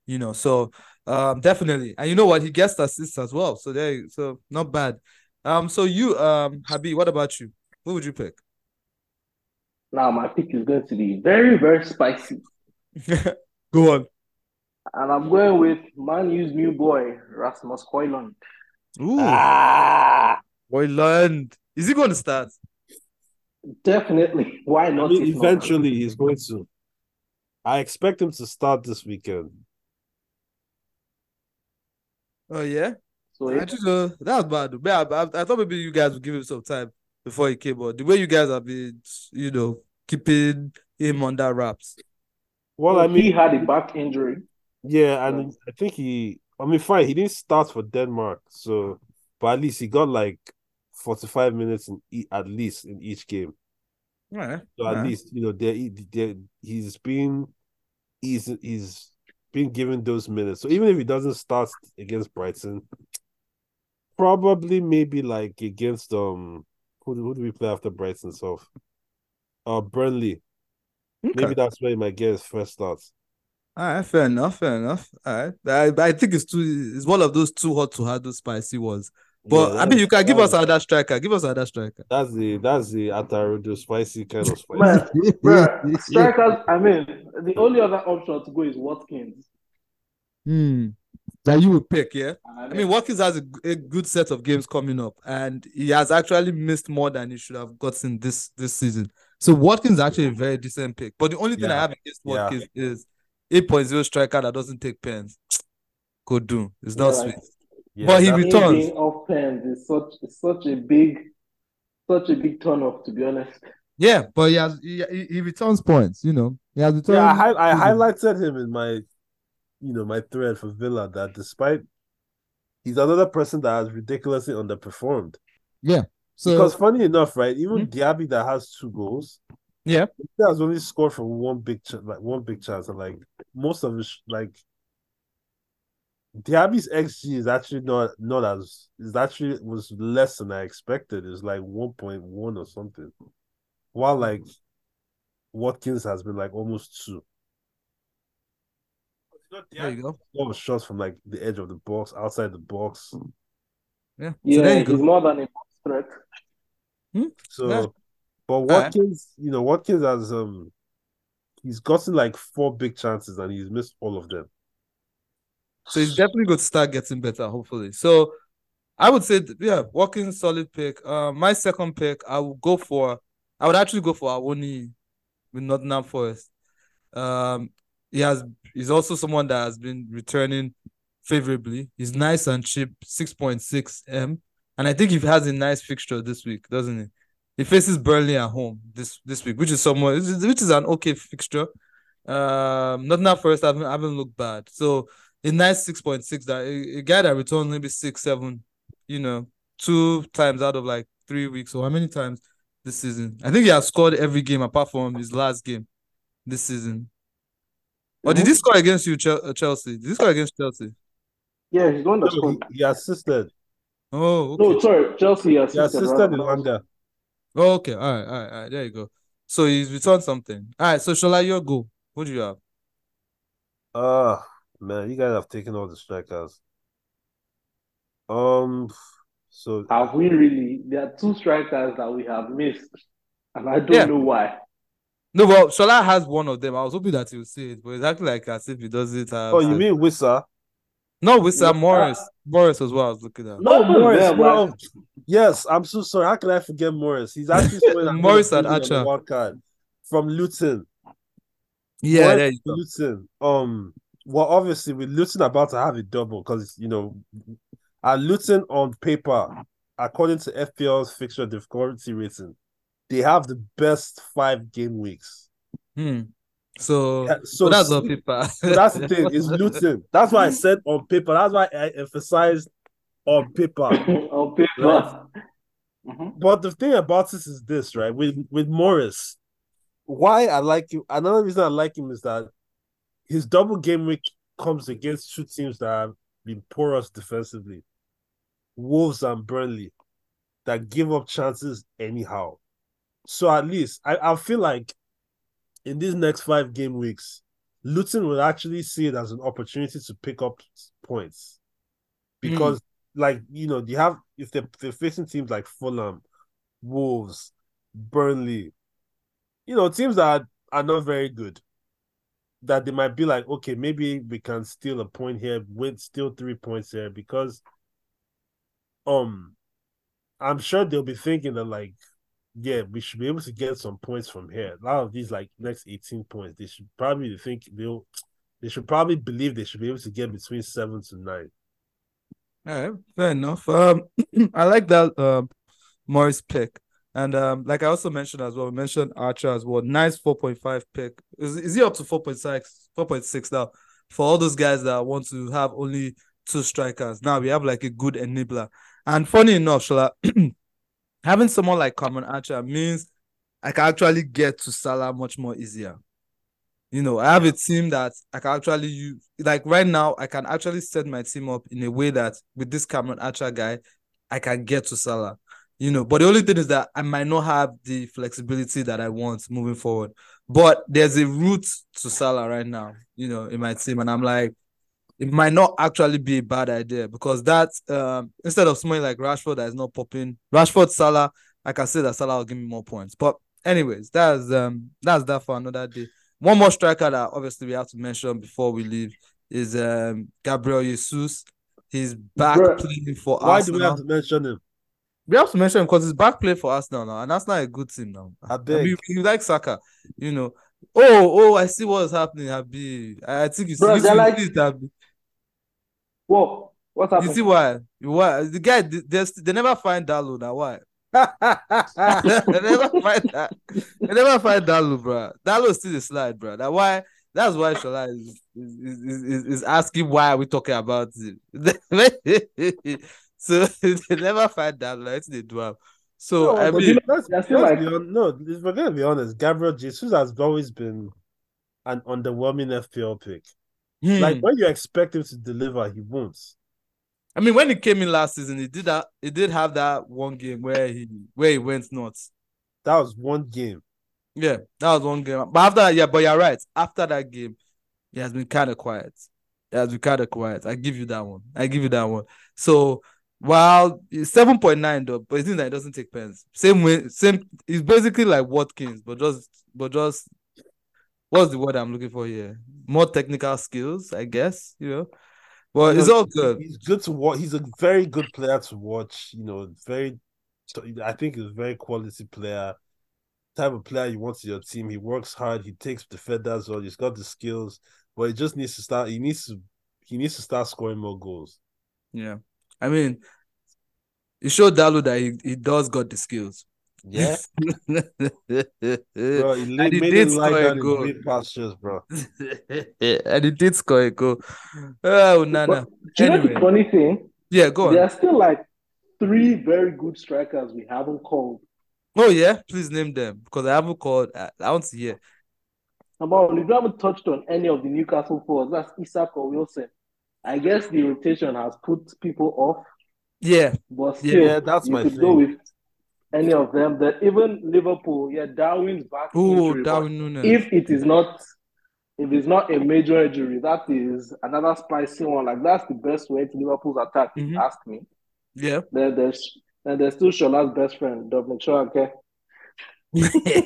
You know, so um, definitely, and you know what, he gets assists as well. So there, you, so not bad. Um, so you, um, Habib, what about you? Who would you pick? Now my pick is going to be very, very spicy. Go on. And I'm going with Man U's new boy, Rasmus Højlund. Ooh. Ah, Højlund. Is he going to start? Definitely. Why not? I mean, eventually, not? He's going to. I expect him to start this weekend. Oh, yeah? So yeah. Actually, uh, that was bad. I, I, I thought maybe you guys would give him some time before he came on. The way you guys have been, you know, keeping him under wraps. Well, I mean, he had a back injury. Yeah, and I think he, I mean, fine, he didn't start for Denmark, so, but at least he got like forty-five minutes in e- at least in each game. Yeah. So at yeah. least, you know, they they he's been he's he's been given those minutes. So even if he doesn't start against Brighton, probably maybe like against um who who do we play after Brighton? So, uh, Burnley. Okay. Maybe that's where he might get his first start. All right, fair enough, fair enough. All right, I, I think it's too. It's one of those too hot to handle spicy ones. But yeah, I mean, you can give us another striker. Give us another striker. That's the that's the Atarudo spicy kind of spicy. Man, bro, strikers. I mean, the only other option to go is Watkins. Hmm. That you would pick, yeah. I mean, I mean Watkins has a, a good set of games coming up, and he has actually missed more than he should have gotten this this season. So Watkins is actually a very decent pick. But the only thing yeah. I have against Watkins yeah. is. eight point oh striker that doesn't take pens. Could do. It's not yeah, sweet. Yeah, but he returns. Off pens is such such a big such a big turn off, to be honest. Yeah, but he has he, he returns points, you know. He has returned. Yeah, I, I highlighted him in my you know my thread for Villa that despite he's another person that has ridiculously underperformed. Yeah. So because funny enough, right? Even mm-hmm. Diaby that has two goals. Yeah, he has only scored from one big ch- like one big chance, and like most of his like Diaby's X G is actually not not as is actually was less than I expected. It's like one point one or something, while like Watkins has been like almost two. There you go. All shots from like the edge of the box, outside the box. Yeah, yeah, so he's more than a box threat. Hmm? So. Yeah. But Watkins, right. you know, Watkins has um, he's gotten like four big chances and he's missed all of them. So he's definitely going to start getting better, hopefully. So I would say, yeah, Watkins solid pick. Uh, my second pick, I would go for. I would actually go for Awoniyi with Nottingham Forest. Um, he has. He's also someone that has been returning favorably. He's nice and cheap, six point six m, and I think he has a nice fixture this week, doesn't he? He faces Burnley at home this, this week, which is somewhat, which is an okay fixture. Um, not now first, I haven't, I haven't looked bad. So a nice six point six, that a, a guy that returns maybe six, seven, you know, two times out of like three weeks or how many times this season? I think he has scored every game apart from his last game this season. Or did he score against you, Chelsea? Did he score against Chelsea? Yeah, he's going to score. He assisted. Oh, okay. No, sorry, Chelsea assisted. He assisted in Rwanda. Oh, okay. All right. All right. All right. There you go. So he's returned something. All right. So, Shola, your go. What do you have? Uh, man, you guys have taken all the strikers. Um, So have we really? There are two strikers that we have missed, and I don't yeah. know why. No, well, Shola has one of them. I was hoping that he would say it, but it's acting like as if he does it. Um, oh, you mean Wissa? No, Wissa, Morris. Uh, Morris as well, I was looking at. No, Morris. Yeah, no. Yes, I'm so sorry. How can I forget Morris? He's actually Morris at Acha. One card from Luton. Yeah, Morris there you go. Luton. Um, well, obviously, with Luton about to have a double because, you know, at Luton on paper, according to F P L's fixture difficulty rating, they have the best five game weeks. Hmm. So, yeah, so, so that's on paper. So that's the thing. It's Luton. That's why I said on paper. That's why I emphasized on paper. on paper. Right? Mm-hmm. But the thing about this is this, right? With with Morris, why I like him. Another reason I like him is that his double game week comes against two teams that have been porous defensively, Wolves and Burnley, that give up chances anyhow. So at least I, I feel like in these next five game weeks, Luton will actually see it as an opportunity to pick up points. Because, mm. like, you know, they have, if they're, they're facing teams like Fulham, Wolves, Burnley, you know, teams that are, are not very good, that they might be like, okay, maybe we can steal a point here, win, steal three points here, because um, I'm sure they'll be thinking that, like, yeah, we should be able to get some points from here. A lot of these, like, next eighteen points, they should probably think they'll, they should probably believe they should be able to get between seven to nine. All right, fair enough. Um, I like that uh, Morris pick. And um, like I also mentioned as well, we mentioned Archer as well. Nice four point five pick. Is, is he up to four point six now? For all those guys that want to have only two strikers, now we have like a good enabler. And funny enough, Shola, having someone like Cameron Archer means I can actually get to Salah much more easier. You know, I have a team that I can actually use. Like right now, I can actually set my team up in a way that with this Cameron Archer guy, I can get to Salah. You know, but the only thing is that I might not have the flexibility that I want moving forward. But there's a route to Salah right now, you know, in my team. And I'm like, it might not actually be a bad idea because that, um, instead of someone like Rashford that is not popping, Rashford, Salah, I can say that Salah will give me more points. But anyways, that's um, that's that for another day. One more striker that obviously we have to mention before we leave is um, Gabriel Jesus. He's back Bro, playing for why Arsenal. Why do we have to mention him? We have to mention him because he's back play for Arsenal now, and that's not a good team now. I beg. I mean, you like Saka, you know. Oh, oh, I see what's happening, Habib. I think you see, Bro, you see like... it, Habib. Whoa, what's happening? You see why? Why the guy? They, they never find Dalot now. Why? they never find that. They never find Dalot, bro. Dalot still a slide, bro. That why? That's why Shola is is, is is is asking why are we talking about it. So they never find that light they do have. So no, I mean, you know, that's, that's that's like... beyond, no, if we're gonna be honest, Gabriel Jesus has always been an underwhelming F P L pick. Hmm. Like when you expect him to deliver, he won't. I mean, when he came in last season, he did that. He did have that one game where he where he went nuts. That was one game. Yeah, that was one game. But after that, yeah, but you're right. After that game, he has been kind of quiet. He has been kind of quiet. I give you that one. I give you that one. So. Well, seven point nine though, but it seems that it doesn't take pens. Same way, same. It's basically like Watkins, but just, but just, what's the word I'm looking for here? More technical skills, I guess. You know, but you it's know, all good. He's good to watch. He's a very good player to watch. You know, very. I think he's a very quality player, type of player you want to your team. He works hard. He takes defenders on. He's got the skills, but he just needs to start. He needs to. He needs to start scoring more goals. Yeah. I mean, it showed Dalot that he, he does got the skills. Yeah. Bro, he and he did score a goal. Pastures, bro. and he did score a goal. Oh, Nana. Do you anyway. know the funny thing? Yeah, go on. There are still like three very good strikers we haven't called. Oh, yeah? Please name them because I haven't called. I, I don't see it. About, we haven't touched on any of the Newcastle forwards. That's Isak or Wilson. I guess the rotation has put people off. Yeah. But still, yeah, that's you my could thing. Go with any of them. That even Liverpool, yeah, Darwin's back. Oh, Darwin Núñez. If it is not, if it's not a major injury, that is another spicy one. Like that's the best way to Liverpool's attack, mm-hmm. if you ask me. Yeah. There, there's and there's still Shola's best friend, Dominic Shola Ake.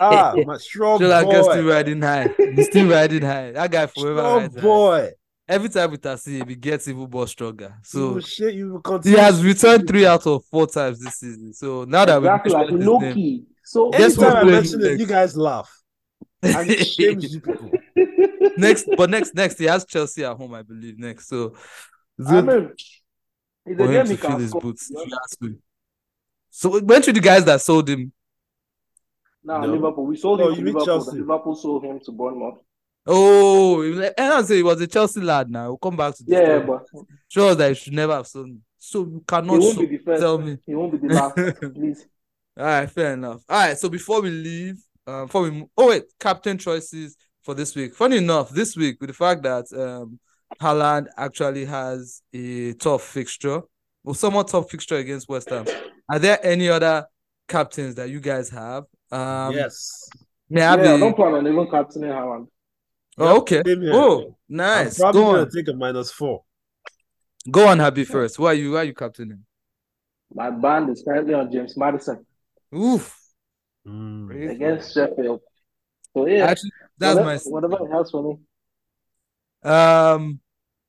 Ah, my strong Shola boy. Shola Ake still riding high. He's still riding high. That guy forever strong rides boy. High. Every time we see him, he gets even more stronger. So shit, you he has returned three out of four times this season. So now that exactly we're like Loki. So anytime I mention it, you guys laugh. And it shames you people. Next, but next, next he has Chelsea at home, I believe. Next, so I mean, it's a game he can his boots, yeah. So it went to the guys that sold him. Nah, no, Liverpool. We sold no, him to Liverpool. Liverpool sold him to Bournemouth. Oh, like, I don't say he was a Chelsea lad. Now we'll come back to this. Yeah, story. But sure that he should never have sold him. So you cannot. He won't sold, be the first. Tell me, he won't be the last. Please. All right, fair enough. All right, so before we leave, um, before we oh wait, captain choices for this week. Funny enough, this week with the fact that um. Haaland actually has a tough fixture, or somewhat tough fixture against West Ham. Are there any other captains that you guys have? Um, yes. Yeah, be... I don't plan on even captaining Haaland. Oh, okay. Oh, nice. I'm probably Go gonna on. Take a minus four. Go on, Happy first. Why are you? Why are you captaining? My band is currently on James Madison. Oof. Mm. Against Sheffield. So yeah, actually, that's whatever, my. Whatever else for me. Um.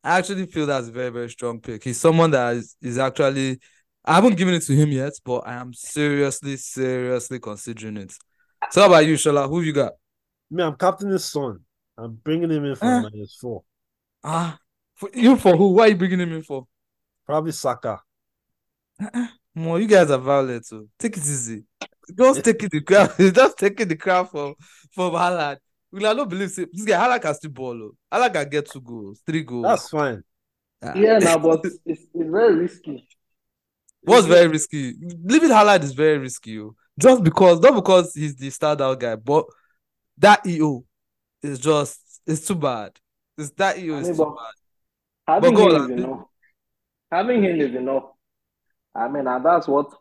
I actually feel that's a very, very strong pick. He's someone that is, is actually... I haven't given it to him yet, but I am seriously, seriously considering it. So how about you, Shola? Who have you got? Me, I'm captaining his son. I'm bringing him in for eh? minus four. Ah, for, you for who? Why are you bringing him in for? Probably Saka. Uh-uh. Mo, you guys are violent too. Take it easy. Just take it the crowd. Just take it the crowd from, from Haaland. I don't believe it. This guy Haaland can still ball. Haaland can get two goals, three goals. That's fine. Yeah, no, but it's, it's very risky. What's very risky? Leaving Haaland is very risky. Just because, not because he's the standout guy, but that E O is just it's too bad. It's that E O I mean, is too bad. Having him is enough. Having him is enough. I mean, and that's what,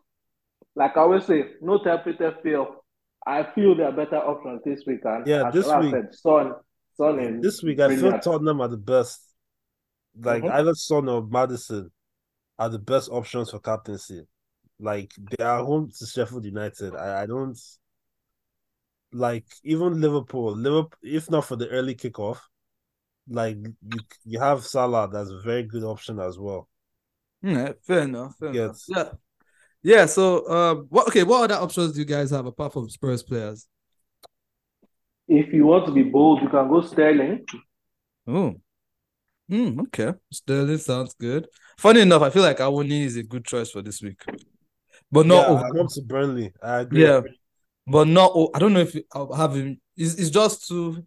like I always say, no temperature fail. I feel there are better options this week. And yeah, this week. Said, Son, Son is this week, I brilliant. feel Tottenham are the best. Like, mm-hmm. either Son or Madison are the best options for captaincy. Like, they are home to Sheffield United. I, I don't... Like, even Liverpool, Liverpool, if not for the early kickoff, like, you you have Salah. That's a very good option as well. Yeah, fair enough. Fair enough. Yeah. Yeah, so, um, what, okay, what other options do you guys have apart from Spurs players? If you want to be bold, you can go Sterling. Oh. Mm, okay. Sterling sounds good. Funny enough, I feel like Awoniyi is a good choice for this week. But not... Yeah, I come to Burnley. I agree. Yeah, but not... I don't know if I'll have him... It's, it's just to...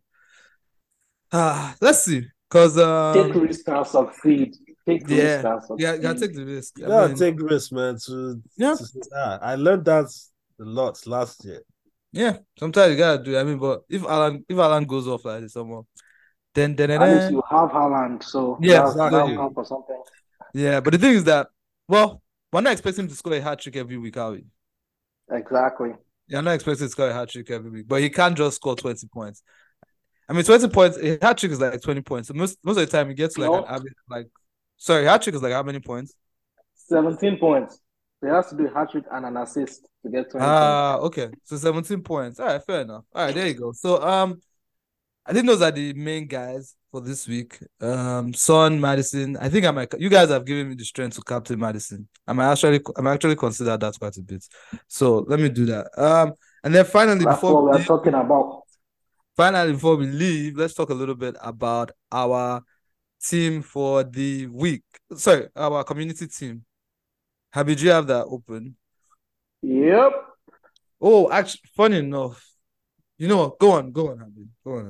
Uh, let's see, because... Um, Take risk and succeed. Take the yeah. risk. Yeah, you gotta take the risk. Yeah, I mean, take risk, man. To, yeah. To, uh, I learned that a lot last year. Yeah, sometimes you gotta do it. I mean, but if Alan if Alan goes off like this someone, then then at least you have Haaland, so yeah, that's exactly. Or something. Yeah, but the thing is that well, we're not expecting him to score a hat trick every week, are we? Exactly. Yeah, I'm not expecting to score a hat trick every week, but he can't just score twenty points. I mean, twenty points. A hat trick is like twenty points. So most most of the time, he gets like nope. an average like. Sorry, hat-trick is like how many points? seventeen points. There has to be a hat-trick and an assist to get twenty Ah, uh, okay. So seventeen points. All right, fair enough. All right, there you go. So um, I think those are the main guys for this week. Um, Son, Madison. I think I might. You guys have given me the strength to captain Madison. I might actually, I might actually consider that quite a bit. So let me do that. Um, and then finally, That's before what we're we, talking about. Finally, before we leave, let's talk a little bit about our. Team for the week. Sorry, our community team. Habi, do you have that open? Yep. Oh, actually, funny enough, you know what? Go on, go on, Habi. Go on,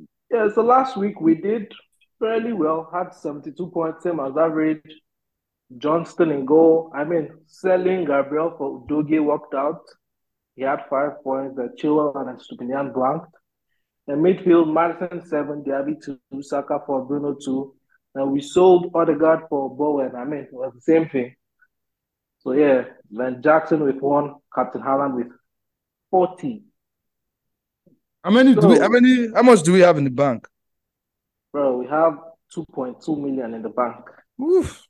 Habi. Yeah, so last week we did fairly well. Had seventy-two points, same as average. Johnston in goal. I mean, selling Gabriel for Udogie worked out. He had five points. The Chilwell and Estupinan blanked. The midfield, Madison seven, Diaby two, Saka for Bruno two. And we sold Odegaard for Bowen. I mean, it was the same thing. So, yeah, then Jackson with one, Captain Haaland with forty. How many so, do we, how many, how much do we have in the bank? Bro, we have two point two million in the bank. Oof.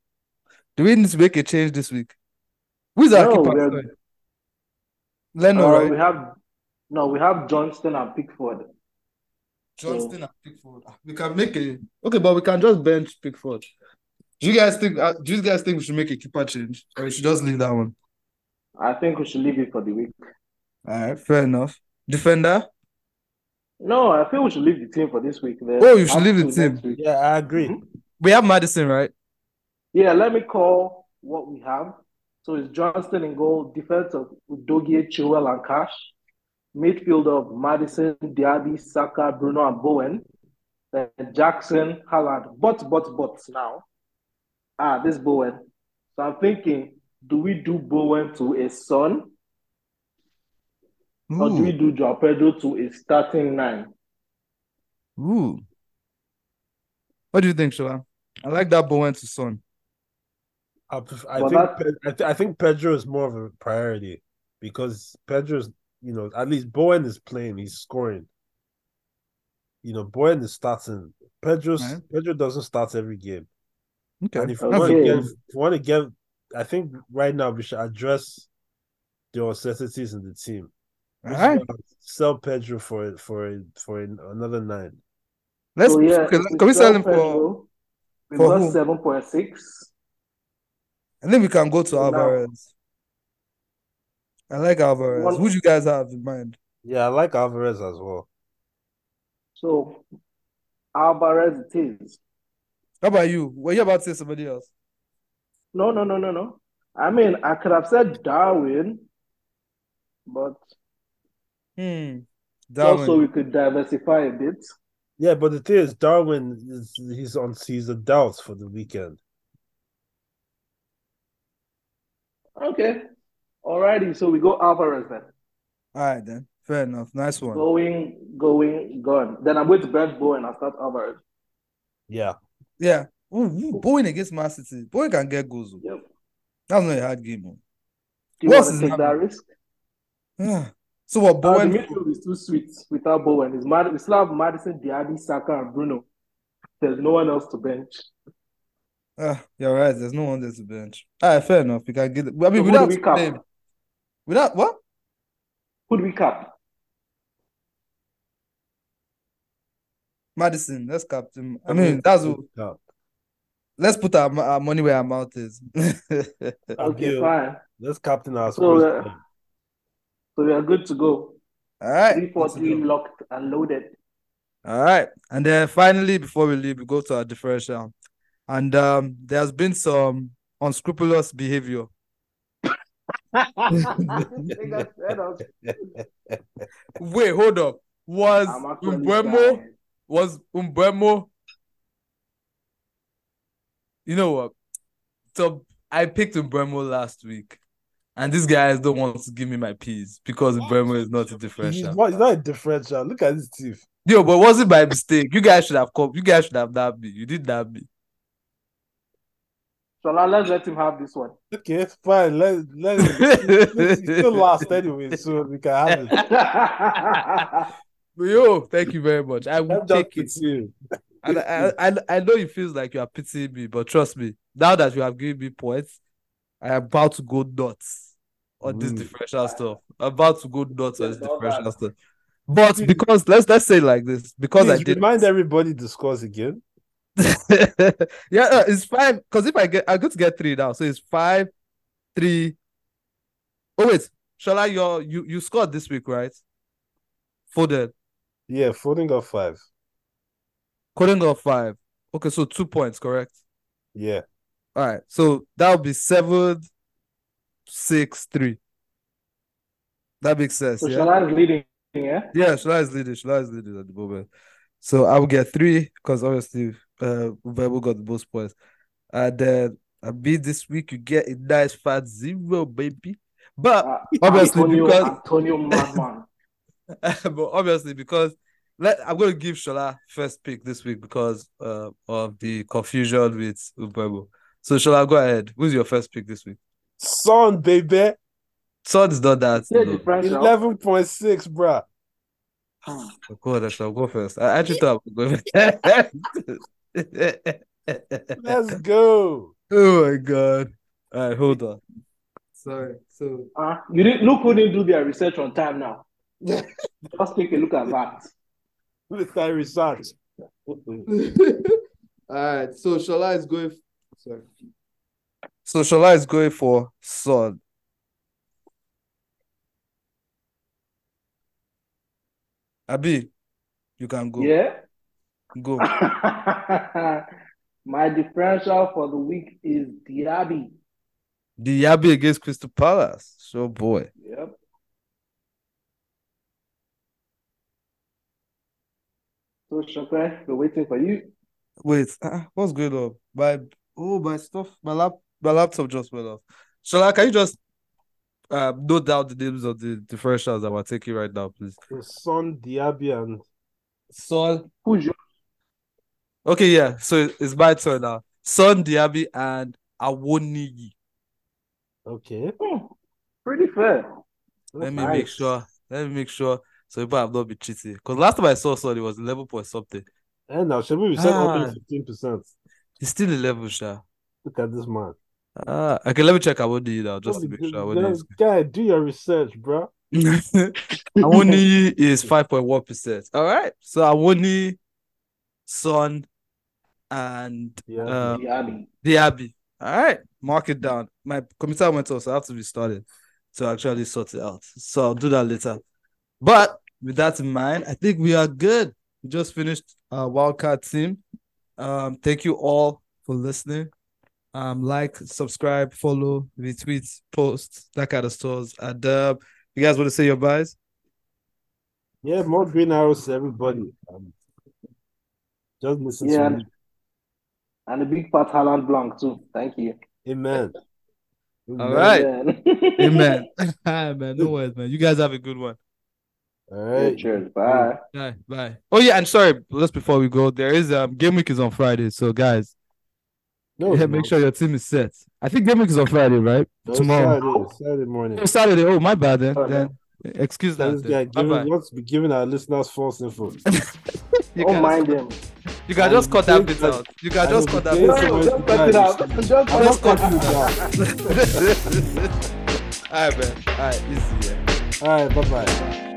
Do we need to make a change this week? Who's our no, keeper? Leno, uh, right? We have no. We have Johnston and Pickford. Johnston so. and Pickford. We can make a okay, but we can just bench Pickford. Do you guys think? Uh, do you guys think we should make a keeper change, or we should just leave that one? I think we should leave it for the week. All right, fair enough. Defender. No, I feel we should leave the team for this week. Then. Oh, you should leave the team. Yeah, I agree. Mm-hmm. We have Madison, right? Yeah, let me call what we have. So it's Johnston in goal, defense of Udogie, Chilwell, and Cash, midfield of Madison, Diaby, Saka, Bruno, and Bowen, then Jackson, Haaland. But, but, but now, ah, this Bowen. So I'm thinking, do we do Bowen to a son? Ooh. Or do we do Joao Pedro to a starting nine? Ooh. What do you think, Shola? I like that Bowen to Son. I, prefer, I, think, that... I, th- I think Pedro is more of a priority because Pedro's, you know, at least Bowen is playing, he's scoring. You know, Bowen is starting. Pedro's, right. Pedro doesn't start every game. Okay. And if you okay. want to give, if you want to give, I think right now we should address the uncertainties in the team. All right. Sell Pedro for for for another nine. Let's so, yeah, okay, can we sell him Pedro, for we for seven point six, and then we can go to so Alvarez. Now, I like Alvarez. One, who do you guys have in mind? Yeah, I like Alvarez as well. So Alvarez it is. How about you? Were you about to say somebody else? No, no, no, no, no. I mean, I could have said Darwin, but. Hmm. Darwin. Also, we could diversify a bit. Yeah, but the thing is, Darwin is he's on he's a doubt for the weekend. Okay, alrighty. So we go Alvarez then. Alright then, fair enough. Nice one. Going, going, gone. Then I'm going to bench Bowen. I start Alvarez. Yeah. Yeah. Ooh, Bowen against Man City. Bowen can get goals. Yep. That's not a hard game. Man. Do you want to take that risk? Yeah. So what Bowen? Uh, the midfield is too sweet without Bowen. It's Mad- we still have Madison, Diaby, Saka, and Bruno. There's no one else to bench. Ah, you're right. There's no one else to bench. All right, fair enough. We can get. I mean, so without we cap? Without what? Who do we cap? Madison. Let's cap him. I, I mean, mean, that's what. Cap. Let's put our, our money where our mouth is. Okay, fine. Let's captain our so, uh, So we are good to go. All right. three four three locked and loaded. All right. And then finally, before we leave, we go to our differential. And um, there has been some unscrupulous behavior. Wait, hold up. Was Umbremo, was Umbremo, you know what? So I picked Umbremo last week. And these guys don't want to give me my peas because Bremer is not a differential. What? He's not a differential. Look at his teeth. Yo, but was it by mistake? You guys should have come. You guys should have nabbed me. You did nab me. So now let's let him have this one. Okay, fine. Let let him. He's still last anyway, so we can have it. Yo, thank you very much. I will take it. You. And I, I I know it feels like you are pitying me, but trust me, now that you have given me points, I am about to go nuts on Ooh. this differential stuff. I'm about to go nuts on this differential that. stuff. But Please. because let's let's say it like this, because Please I did remind everybody the scores again. Yeah, it's five. Because if I get, I got to get three now, so it's five, three. Oh wait, shall I? Your you you scored this week, right? Foden. Yeah, Foden got five. Foden got five. Okay, so two points, correct? Yeah. All right, so that would be seven, six, three. That makes sense. So yeah? Shola is leading, yeah? Yeah, Shola is leading. Shola is leading at the moment. So I will get three because obviously uh, Vebo got the most points. And then uh, I beat this week, you get a nice fat zero, baby. But uh, obviously Antonio, because... Antonio Madman. But obviously because... Let, I'm going to give Shola first pick this week because uh, of the confusion with Umbremo. So, Shola, go ahead. Who's your first pick this week? Son, baby. Son is not that. eleven point six, bruh. Oh, God, I shall go first. I actually thought I would go first. Let's go. Oh my god. All right, hold on. Sorry. So uh, you didn't look who didn't do their research on time now. Just take a look at that. Look at research. All right. So Shola is going. Sorry. So Shola is going for Son. Abi, you can go. Yeah. Go. My differential for the week is Diaby. Diaby against Crystal Palace. So boy. Yep. So Shola, we're waiting for you. Wait, uh, what's going on? My oh my stuff, my lap, my laptop just went off. Shola, can you just uh note down the names of the differentials that we're taking right now, please? Son, Diaby, and Sol. Who's your? Okay, yeah. So it's my turn now. Son, Diaby, and Awoniyi. Okay. Oh, pretty fair. Let That's me nice. make sure. Let me make sure. So people have not been cheating. Because last time I saw Son, it was eleven point something. And now Shabu, we said open fifteen percent. He's still eleven, Sha. Look at this man. Ah, okay. Let me check Awoniyi now, just to make sure. Awoniyi. Guy, do your research, bro. Awoniyi is five point one percent. All right. So Awoniyi, Son, and yeah, um, Diaby. Diaby. All right, mark it down. My computer went off, so I have to be started to actually sort it out. So I'll do that later. But with that in mind, I think we are good. We just finished our wildcard team. Um, thank you all for listening. Um, like, subscribe, follow, retweet, post, that kind of stores. And uh, you guys want to say your buys? Yeah, more green arrows to everybody. Um, just listen yeah. to me. And a big fat Haaland blank too. Thank you. Amen. Amen. All right. Amen. Amen. No worries, man. You guys have a good one. All right. Cheers. Bye. Bye. Bye. Oh yeah, and sorry, just before we go, there is um game week is on Friday, so guys, no, yeah, no. make sure your team is set. I think game week is on Friday, right? No, Tomorrow. Saturday, Saturday morning. Oh, Saturday. Oh, my bad. Then, okay. then excuse that. Guy giving, wants to be giving our listeners false info. Don't mind them. You can and just cut that bit out. You can just cut that bit out. Just cut it out. Just cut it out. All right, man. All right, easy. Yeah. All right, bye-bye.